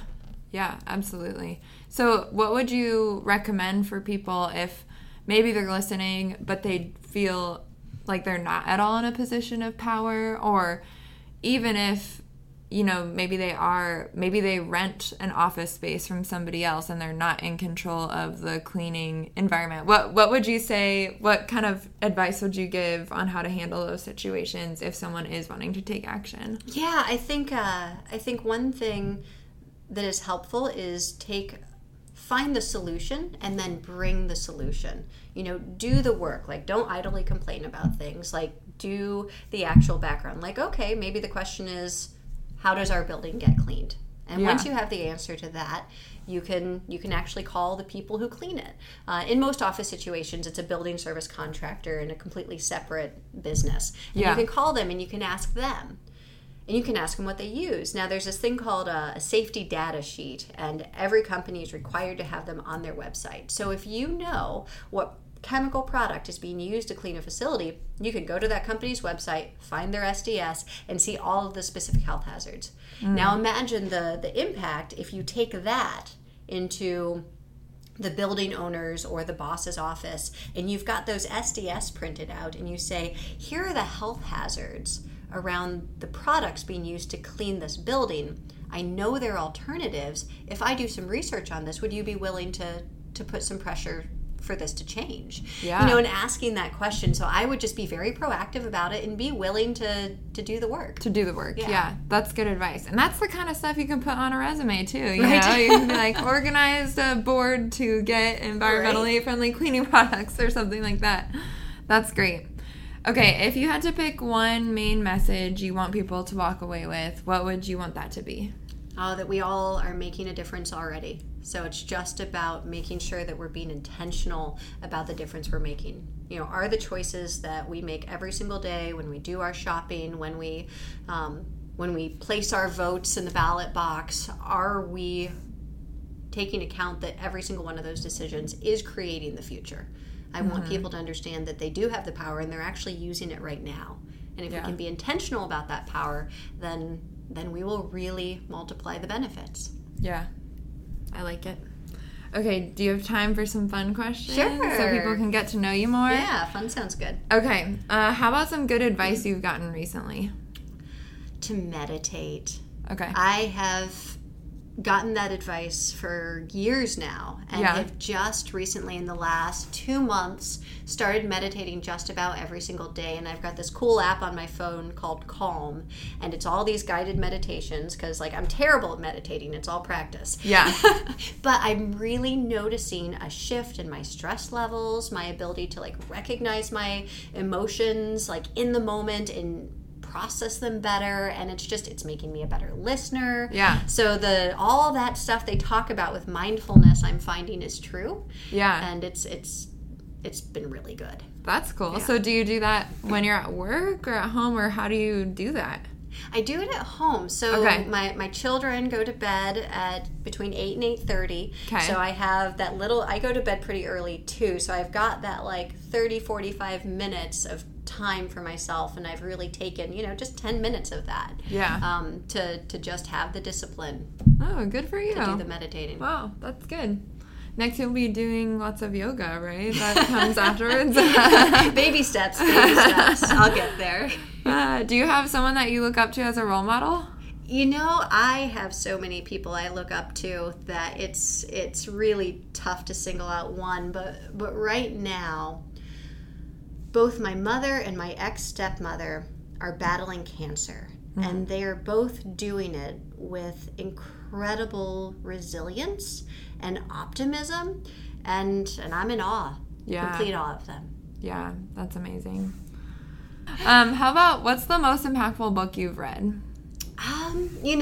Yeah, absolutely. So what would you recommend for people if maybe they're listening, but they feel like they're not at all in a position of power, or even if, you know, maybe they rent an office space from somebody else and they're not in control of the cleaning environment. What would you say, what kind of advice would you give on how to handle those situations if someone is wanting to take action? Yeah, I think one thing that is helpful is find the solution and then bring the solution. You know, do the work. Like, don't idly complain about things. Like, do the actual background. Like, okay, maybe the question is, how does our building get cleaned? And once you have the answer to that, you can actually call the people who clean it. In most office situations, it's a building service contractor and a completely separate business. And you can call them and you can ask them. And you can ask them what they use. Now, there's this thing called a safety data sheet, and every company is required to have them on their website. So if you know what chemical product is being used to clean a facility, you can go to that company's website, find their SDS, and see all of the specific health hazards. Mm. Now, imagine the impact if you take that into the building owner's or the boss's office, and you've got those SDS printed out, and you say, here are the health hazards around the products being used to clean this building. I know there are alternatives. If I do some research on this, would you be willing to put some pressure for this to change? Yeah. You know, and asking that question. So I would just be very proactive about it and be willing to do the work. To do the work, yeah. That's good advice. And that's the kind of stuff you can put on a resume, too. You know, you can be like, organize a board to get environmentally friendly cleaning products or something like that. That's great. Okay, if you had to pick one main message you want people to walk away with, what would you want that to be? Oh, that we all are making a difference already. So it's just about making sure that we're being intentional about the difference we're making. You know, are the choices that we make every single day when we do our shopping, when we place our votes in the ballot box, are we taking account that every single one of those decisions is creating the future? I want people to understand that they do have the power and they're actually using it right now. And if we can be intentional about that power, then we will really multiply the benefits. Yeah. I like it. Okay, do you have time for some fun questions? Sure. So people can get to know you more? Yeah, fun sounds good. Okay. How about some good advice you've gotten recently? To meditate. Okay. I have gotten that advice for years now, and I've just recently in the last 2 months started meditating just about every single day. And I've got this cool app on my phone called Calm, and it's all these guided meditations because, like, I'm terrible at meditating. It's all practice. Yeah. But I'm really noticing a shift in my stress levels, my ability to, like, recognize my emotions, like, in the moment, and process them better. And it's making me a better listener. Yeah. So all that stuff they talk about with mindfulness, I'm finding is true. Yeah. And it's been really good. That's cool. Yeah. So do you do that when you're at work or at home, or how do you do that? I do it at home. So my children go to bed at between 8 and 8:30. Okay. So I have that little, I go to bed pretty early too. So I've got that like 30, 45 minutes of time for myself, and I've really taken, just 10 minutes of that. Yeah. To just have the discipline. Oh, good for you. To do the meditating. Wow, that's good. Next, you'll be doing lots of yoga, right? That comes afterwards. Baby steps. I'll get there. Do you have someone that you look up to as a role model? I have so many people I look up to that it's really tough to single out one. But right now, both my mother and my ex-stepmother are battling cancer. Mm-hmm. And they are both doing it with incredible resilience and optimism, and I'm in awe. Yeah. Complete awe of them. Yeah, that's amazing. How about, what's the most impactful book you've read?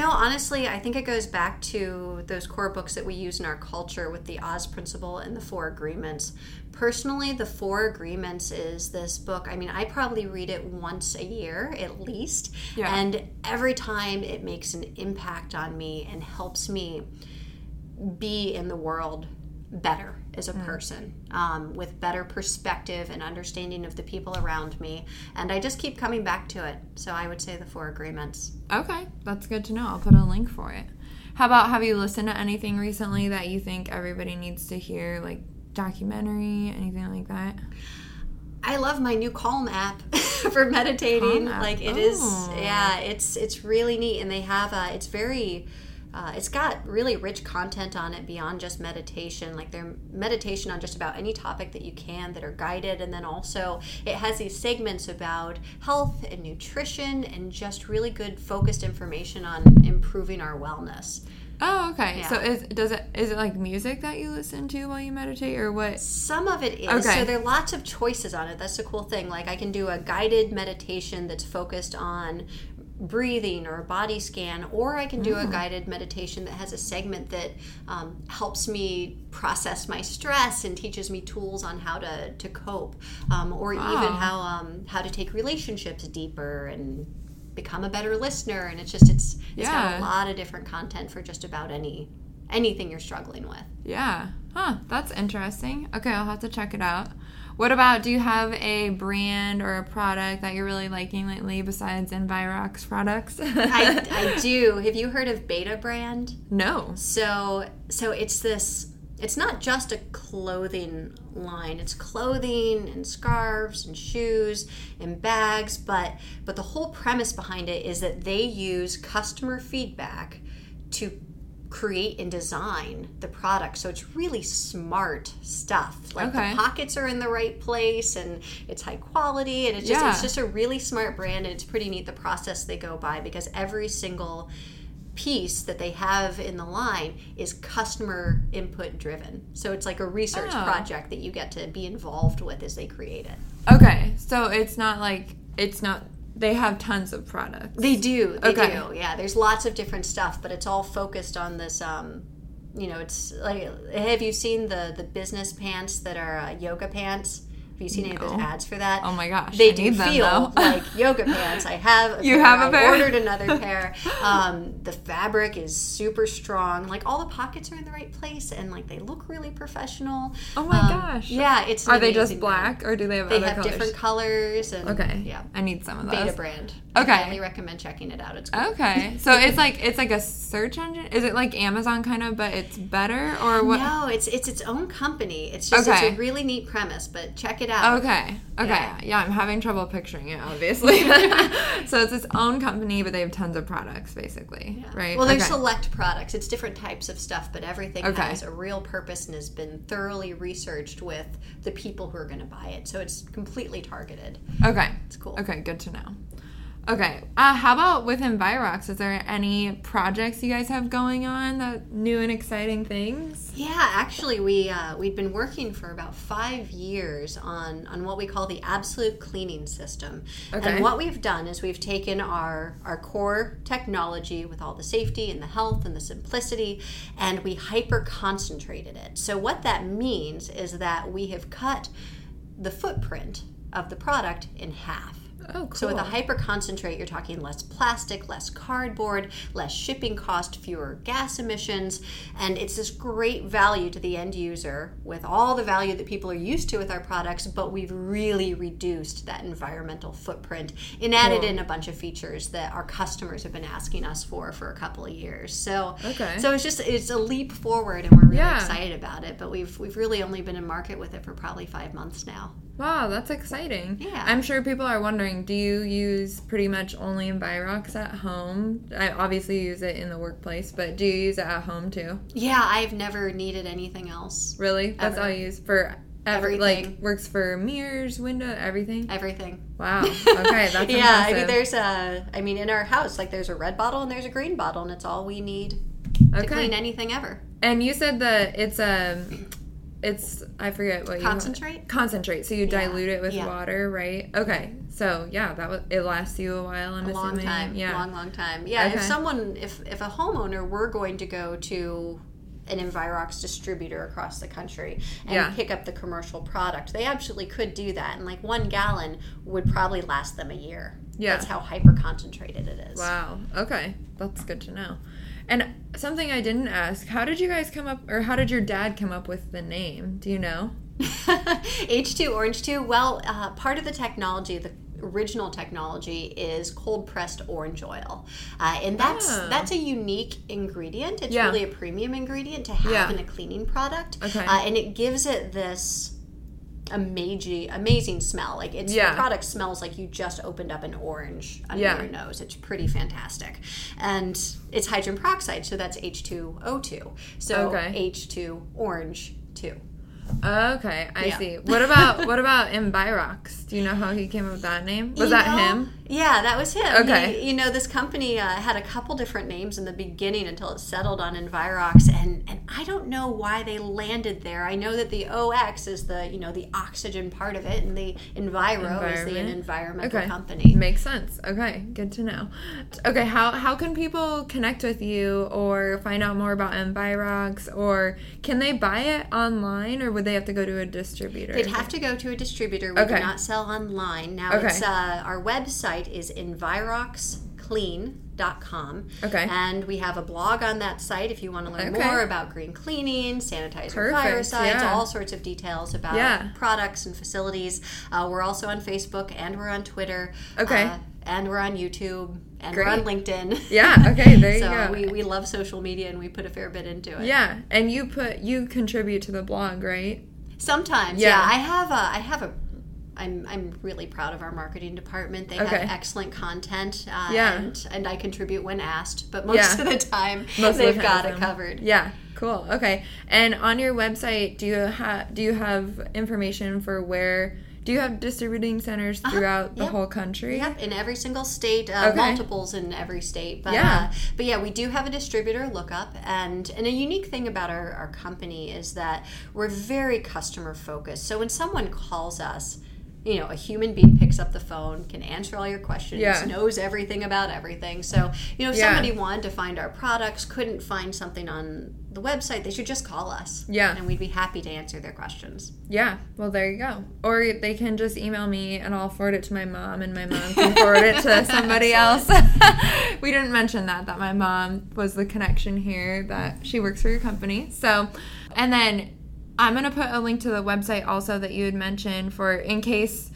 Honestly, I think it goes back to those core books that we use in our culture with the Oz Principle and the Four Agreements. Personally, the Four Agreements is this book. I mean, I probably read it once a year at least, yeah. And every time it makes an impact on me and helps me be in the world better as a person, with better perspective and understanding of the people around me. And I just keep coming back to it. So I would say the Four Agreements. Okay. That's good to know. I'll put a link for it. How about, have you listened to anything recently that you think everybody needs to hear, like documentary, anything like that? I love my new Calm app for meditating. It is, yeah, it's really neat. And they have, it's got really rich content on it beyond just meditation, like their meditation on just about any topic that you can that are guided. And then also it has these segments about health and nutrition and just really good focused information on improving our wellness. Oh, okay. Yeah. So is it like music that you listen to while you meditate, or what? Some of it is. Okay. So there are lots of choices on it. That's the cool thing. Like I can do a guided meditation that's focused on breathing or a body scan, or I can do a guided meditation that has a segment that helps me process my stress and teaches me tools on how to cope, even how to take relationships deeper and become a better listener. And it's got a lot of different content for just about anything you're struggling with. Yeah. Huh. That's interesting. Okay, I'll have to check it out. What about, do you have a brand or a product that you're really liking lately besides EnvirOx products? I do. Have you heard of Beta Brand? No. So it's this, it's not just a clothing line. It's clothing and scarves and shoes and bags, but the whole premise behind it is that they use customer feedback to create and design the product. So it's really smart stuff. Like the pockets are in the right place and it's high quality, and it's just a really smart brand, and it's pretty neat the process they go by, because every single piece that they have in the line is customer input driven. So it's like a research project that you get to be involved with as they create it. Okay. So they have tons of products. They do. Yeah, there's lots of different stuff, but it's all focused on this, it's like, have you seen the business pants that are yoga pants? Have you seen any of those ads for that? Oh my gosh, they do feel like yoga pants. I have a pair. You have a pair? I ordered another pair. The fabric is super strong. Like all the pockets are in the right place, and like they look really professional. Oh my gosh. Yeah, it's amazing. Are they just black, or do they have other colors? They have different colors. And, yeah. I need some of those. Beta Brand. Okay. I highly recommend checking it out. It's cool. Okay. So it's like a search engine? Is it like Amazon kind of, but it's better, or what? No, it's its own company. It's just it's a really neat premise, but check it out. Okay. Yeah, I'm having trouble picturing it, obviously. So it's its own company, but they have tons of products, basically, right? Well, there's select products. It's different types of stuff, but everything has a real purpose and has been thoroughly researched with the people who are going to buy it. So it's completely targeted. Okay. It's cool. Okay, good to know. Okay. How about with EnvirOx? Is there any projects you guys have going on, the new and exciting things? Yeah, actually, we've been working for about 5 years on what we call the absolute cleaning system. Okay. And what we've done is we've taken our core technology with all the safety and the health and the simplicity, and we hyper-concentrated it. So what that means is that we have cut the footprint of the product in half. Oh, cool. So with a hyper concentrate, you're talking less plastic, less cardboard, less shipping cost, fewer gas emissions, and it's this great value to the end user with all the value that people are used to with our products, but we've really reduced that environmental footprint and added in a bunch of features that our customers have been asking us for a couple of years. So so it's a leap forward, and we're really excited about it, but we've really only been in market with it for probably 5 months now. Wow, that's exciting. Yeah. I'm sure people are wondering, do you use pretty much only EnvirOx at home? I obviously use it in the workplace, but do you use it at home too? Yeah, I've never needed anything else. Really? That's all you use for everything? Like, works for mirrors, window, everything? Everything. Wow. Okay, that's yeah, impressive. I mean, in our house, like, there's a red bottle and there's a green bottle, and it's all we need to clean anything ever. And you said that it's it's, I forget what you call it. Concentrate. So you dilute it with water, right? Okay. So, it lasts you a while, I'm assuming. Long time. Yeah. Long time. Yeah. Okay. If a homeowner were going to go to an EnvirOx distributor across the country and pick up the commercial product, they absolutely could do that. And, like, 1 gallon would probably last them a year. Yeah. That's how hyper-concentrated it is. Wow. Okay. That's good to know. And something I didn't ask, how did your dad come up with the name? Do you know? H2 Orange 2? Well, part of the technology, the original technology, is cold-pressed orange oil. And that's a unique ingredient. It's really a premium ingredient to have in a cleaning product. Okay. And it gives it this amazing smell. Like, it's the product smells like you just opened up an orange under your nose. It's pretty fantastic. And it's hydrogen peroxide, so that's H2O2. So H2 orange 2. Okay, I see. What about EnvirOx? Do you know how he came up with that name? Was that him? Yeah, that was him. Okay. He this company had a couple different names in the beginning until it settled on EnvirOx, and I don't know why they landed there. I know that the OX is the the oxygen part of it, and the Enviro is an environmental company. Makes sense. Okay, good to know. Okay, how can people connect with you or find out more about EnvirOx, or can they buy it online, or would they have to go to a distributor? They'd have to go to a distributor. We do not sell online. Now it's our website is EnvirOxClean.com. Okay. And we have a blog on that site if you want to learn more about green cleaning, sanitizer, firesides, all sorts of details about products and facilities. We're also on Facebook, and we're on Twitter. Okay. And we're on YouTube. And we're on LinkedIn. Yeah, okay, there you go. So we love social media, and we put a fair bit into it. Yeah, and you contribute to the blog, right? Sometimes, I'm really proud of our marketing department. They have excellent content, and I contribute when asked, but most of the time they've got it covered. Yeah. Cool. Okay. And on your website, do you have information for where? Do you have distributing centers throughout the whole country? Yep, in every single state, multiples in every state. But, we do have a distributor lookup. And a unique thing about our company is that we're very customer focused. So when someone calls us, a human being picks up the phone, can answer all your questions, knows everything about everything. So, if somebody wanted to find our products, couldn't find something on the website, they should just call us. Yeah. And we'd be happy to answer their questions. Yeah. Well, there you go. Or they can just email me, and I'll forward it to my mom, and my mom can forward it to somebody else. We didn't mention that my mom was the connection here, that she works for your company. So, and then I'm going to put a link to the website also that you had mentioned, for in case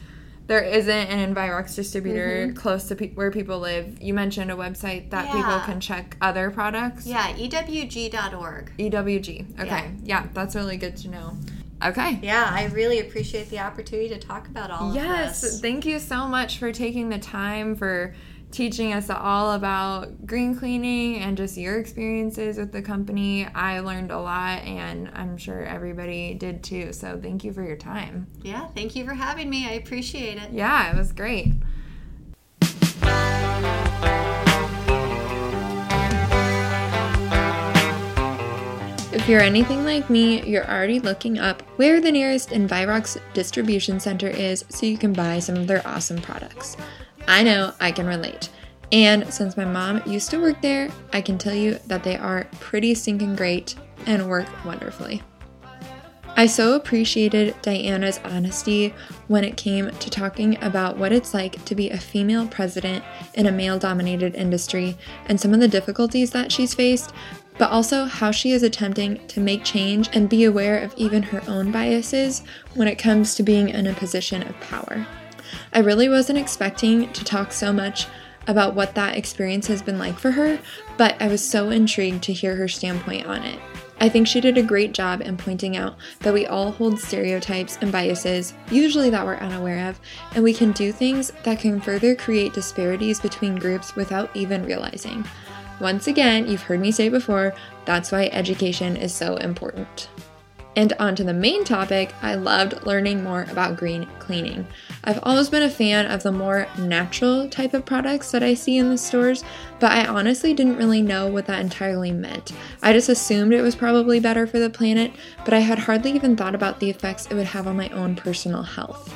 there isn't an EnvirOx distributor close to where people live. You mentioned a website that people can check other products. Yeah, EWG.org. EWG. Okay. Yeah, that's really good to know. Okay. Yeah, I really appreciate the opportunity to talk about all of this. Yes, thank you so much for taking the time for teaching us all about green cleaning and just your experiences with the company. I learned a lot, and I'm sure everybody did too. So thank you for your time. Yeah, thank you for having me. I appreciate it. Yeah, it was great. If you're anything like me, you're already looking up where the nearest EnvirOx distribution center is so you can buy some of their awesome products. I know I can relate. And since my mom used to work there, I can tell you that they are pretty stinking great and work wonderfully. I so appreciated Diana's honesty when it came to talking about what it's like to be a female president in a male-dominated industry and some of the difficulties that she's faced, but also how she is attempting to make change and be aware of even her own biases when it comes to being in a position of power. I really wasn't expecting to talk so much about what that experience has been like for her, but I was so intrigued to hear her standpoint on it. I think she did a great job in pointing out that we all hold stereotypes and biases, usually that we're unaware of, and we can do things that can further create disparities between groups without even realizing. Once again, you've heard me say before, that's why education is so important. And onto the main topic, I loved learning more about green cleaning. I've always been a fan of the more natural type of products that I see in the stores, but I honestly didn't really know what that entirely meant. I just assumed it was probably better for the planet, but I had hardly even thought about the effects it would have on my own personal health.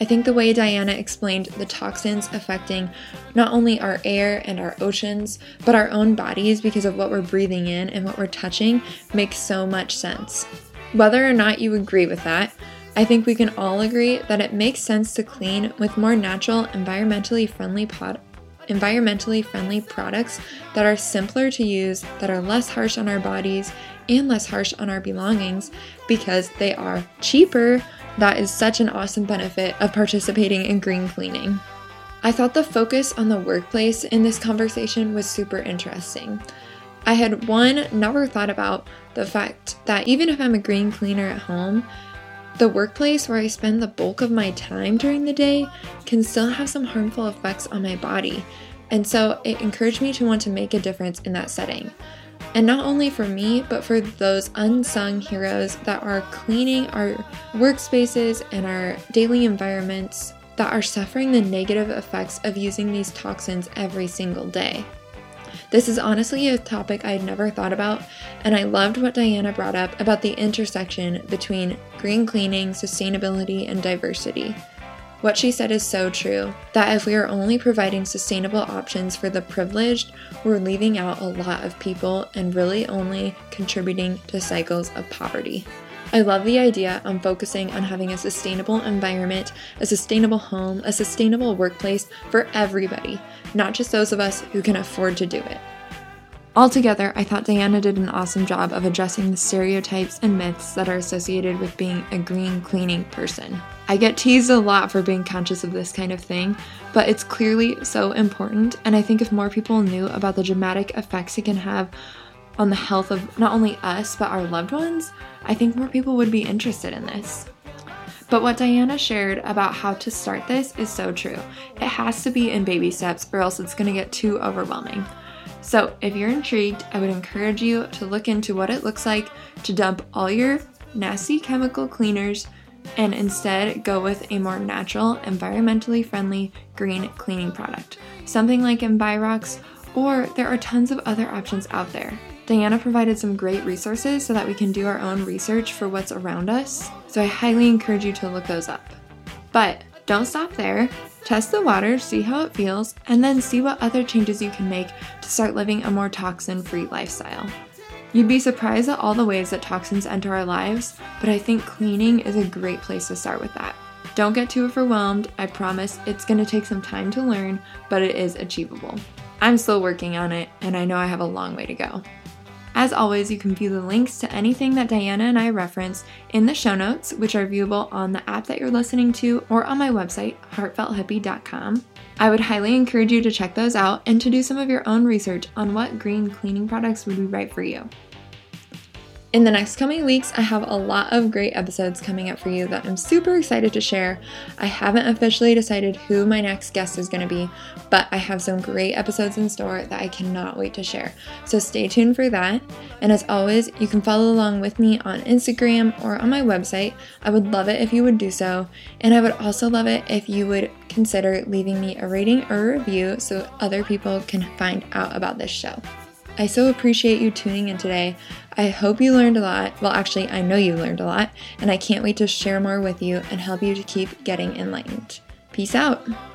I think the way Diana explained the toxins affecting not only our air and our oceans, but our own bodies because of what we're breathing in and what we're touching makes so much sense. Whether or not you agree with that, I think we can all agree that it makes sense to clean with more natural, environmentally friendly products that are simpler to use, that are less harsh on our bodies and less harsh on our belongings because they are cheaper. That is such an awesome benefit of participating in green cleaning. I thought the focus on the workplace in this conversation was super interesting. I had never thought about the fact that even if I'm a green cleaner at home, the workplace where I spend the bulk of my time during the day can still have some harmful effects on my body. And so it encouraged me to want to make a difference in that setting. And not only for me, but for those unsung heroes that are cleaning our workspaces and our daily environments that are suffering the negative effects of using these toxins every single day. This is honestly a topic I had never thought about, and I loved what Diana brought up about the intersection between green cleaning, sustainability, and diversity. What she said is so true, that if we are only providing sustainable options for the privileged, we're leaving out a lot of people and really only contributing to cycles of poverty. I love the idea on focusing on having a sustainable environment, a sustainable home, a sustainable workplace for everybody, not just those of us who can afford to do it. Altogether, I thought Diana did an awesome job of addressing the stereotypes and myths that are associated with being a green cleaning person. I get teased a lot for being conscious of this kind of thing, but it's clearly so important, and I think if more people knew about the dramatic effects it can have on the health of not only us, but our loved ones, I think more people would be interested in this. But what Diana shared about how to start this is so true. It has to be in baby steps or else it's going to get too overwhelming. So if you're intrigued, I would encourage you to look into what it looks like to dump all your nasty chemical cleaners and instead go with a more natural, environmentally friendly green cleaning product, something like EnvirOx, or there are tons of other options out there. Diana provided some great resources so that we can do our own research for what's around us, so I highly encourage you to look those up. But don't stop there. Test the water, see how it feels, and then see what other changes you can make to start living a more toxin-free lifestyle. You'd be surprised at all the ways that toxins enter our lives, but I think cleaning is a great place to start with that. Don't get too overwhelmed, I promise it's going to take some time to learn, but it is achievable. I'm still working on it, and I know I have a long way to go. As always, you can view the links to anything that Diana and I reference in the show notes, which are viewable on the app that you're listening to or on my website, heartfelthippie.com. I would highly encourage you to check those out and to do some of your own research on what green cleaning products would be right for you. In the next coming weeks, I have a lot of great episodes coming up for you that I'm super excited to share. I haven't officially decided who my next guest is going to be, but I have some great episodes in store that I cannot wait to share. So stay tuned for that. And as always, you can follow along with me on Instagram or on my website. I would love it if you would do so. And I would also love it if you would consider leaving me a rating or a review so other people can find out about this show. I so appreciate you tuning in today. I hope you learned a lot. Well, actually, I know you learned a lot, and I can't wait to share more with you and help you to keep getting enlightened. Peace out.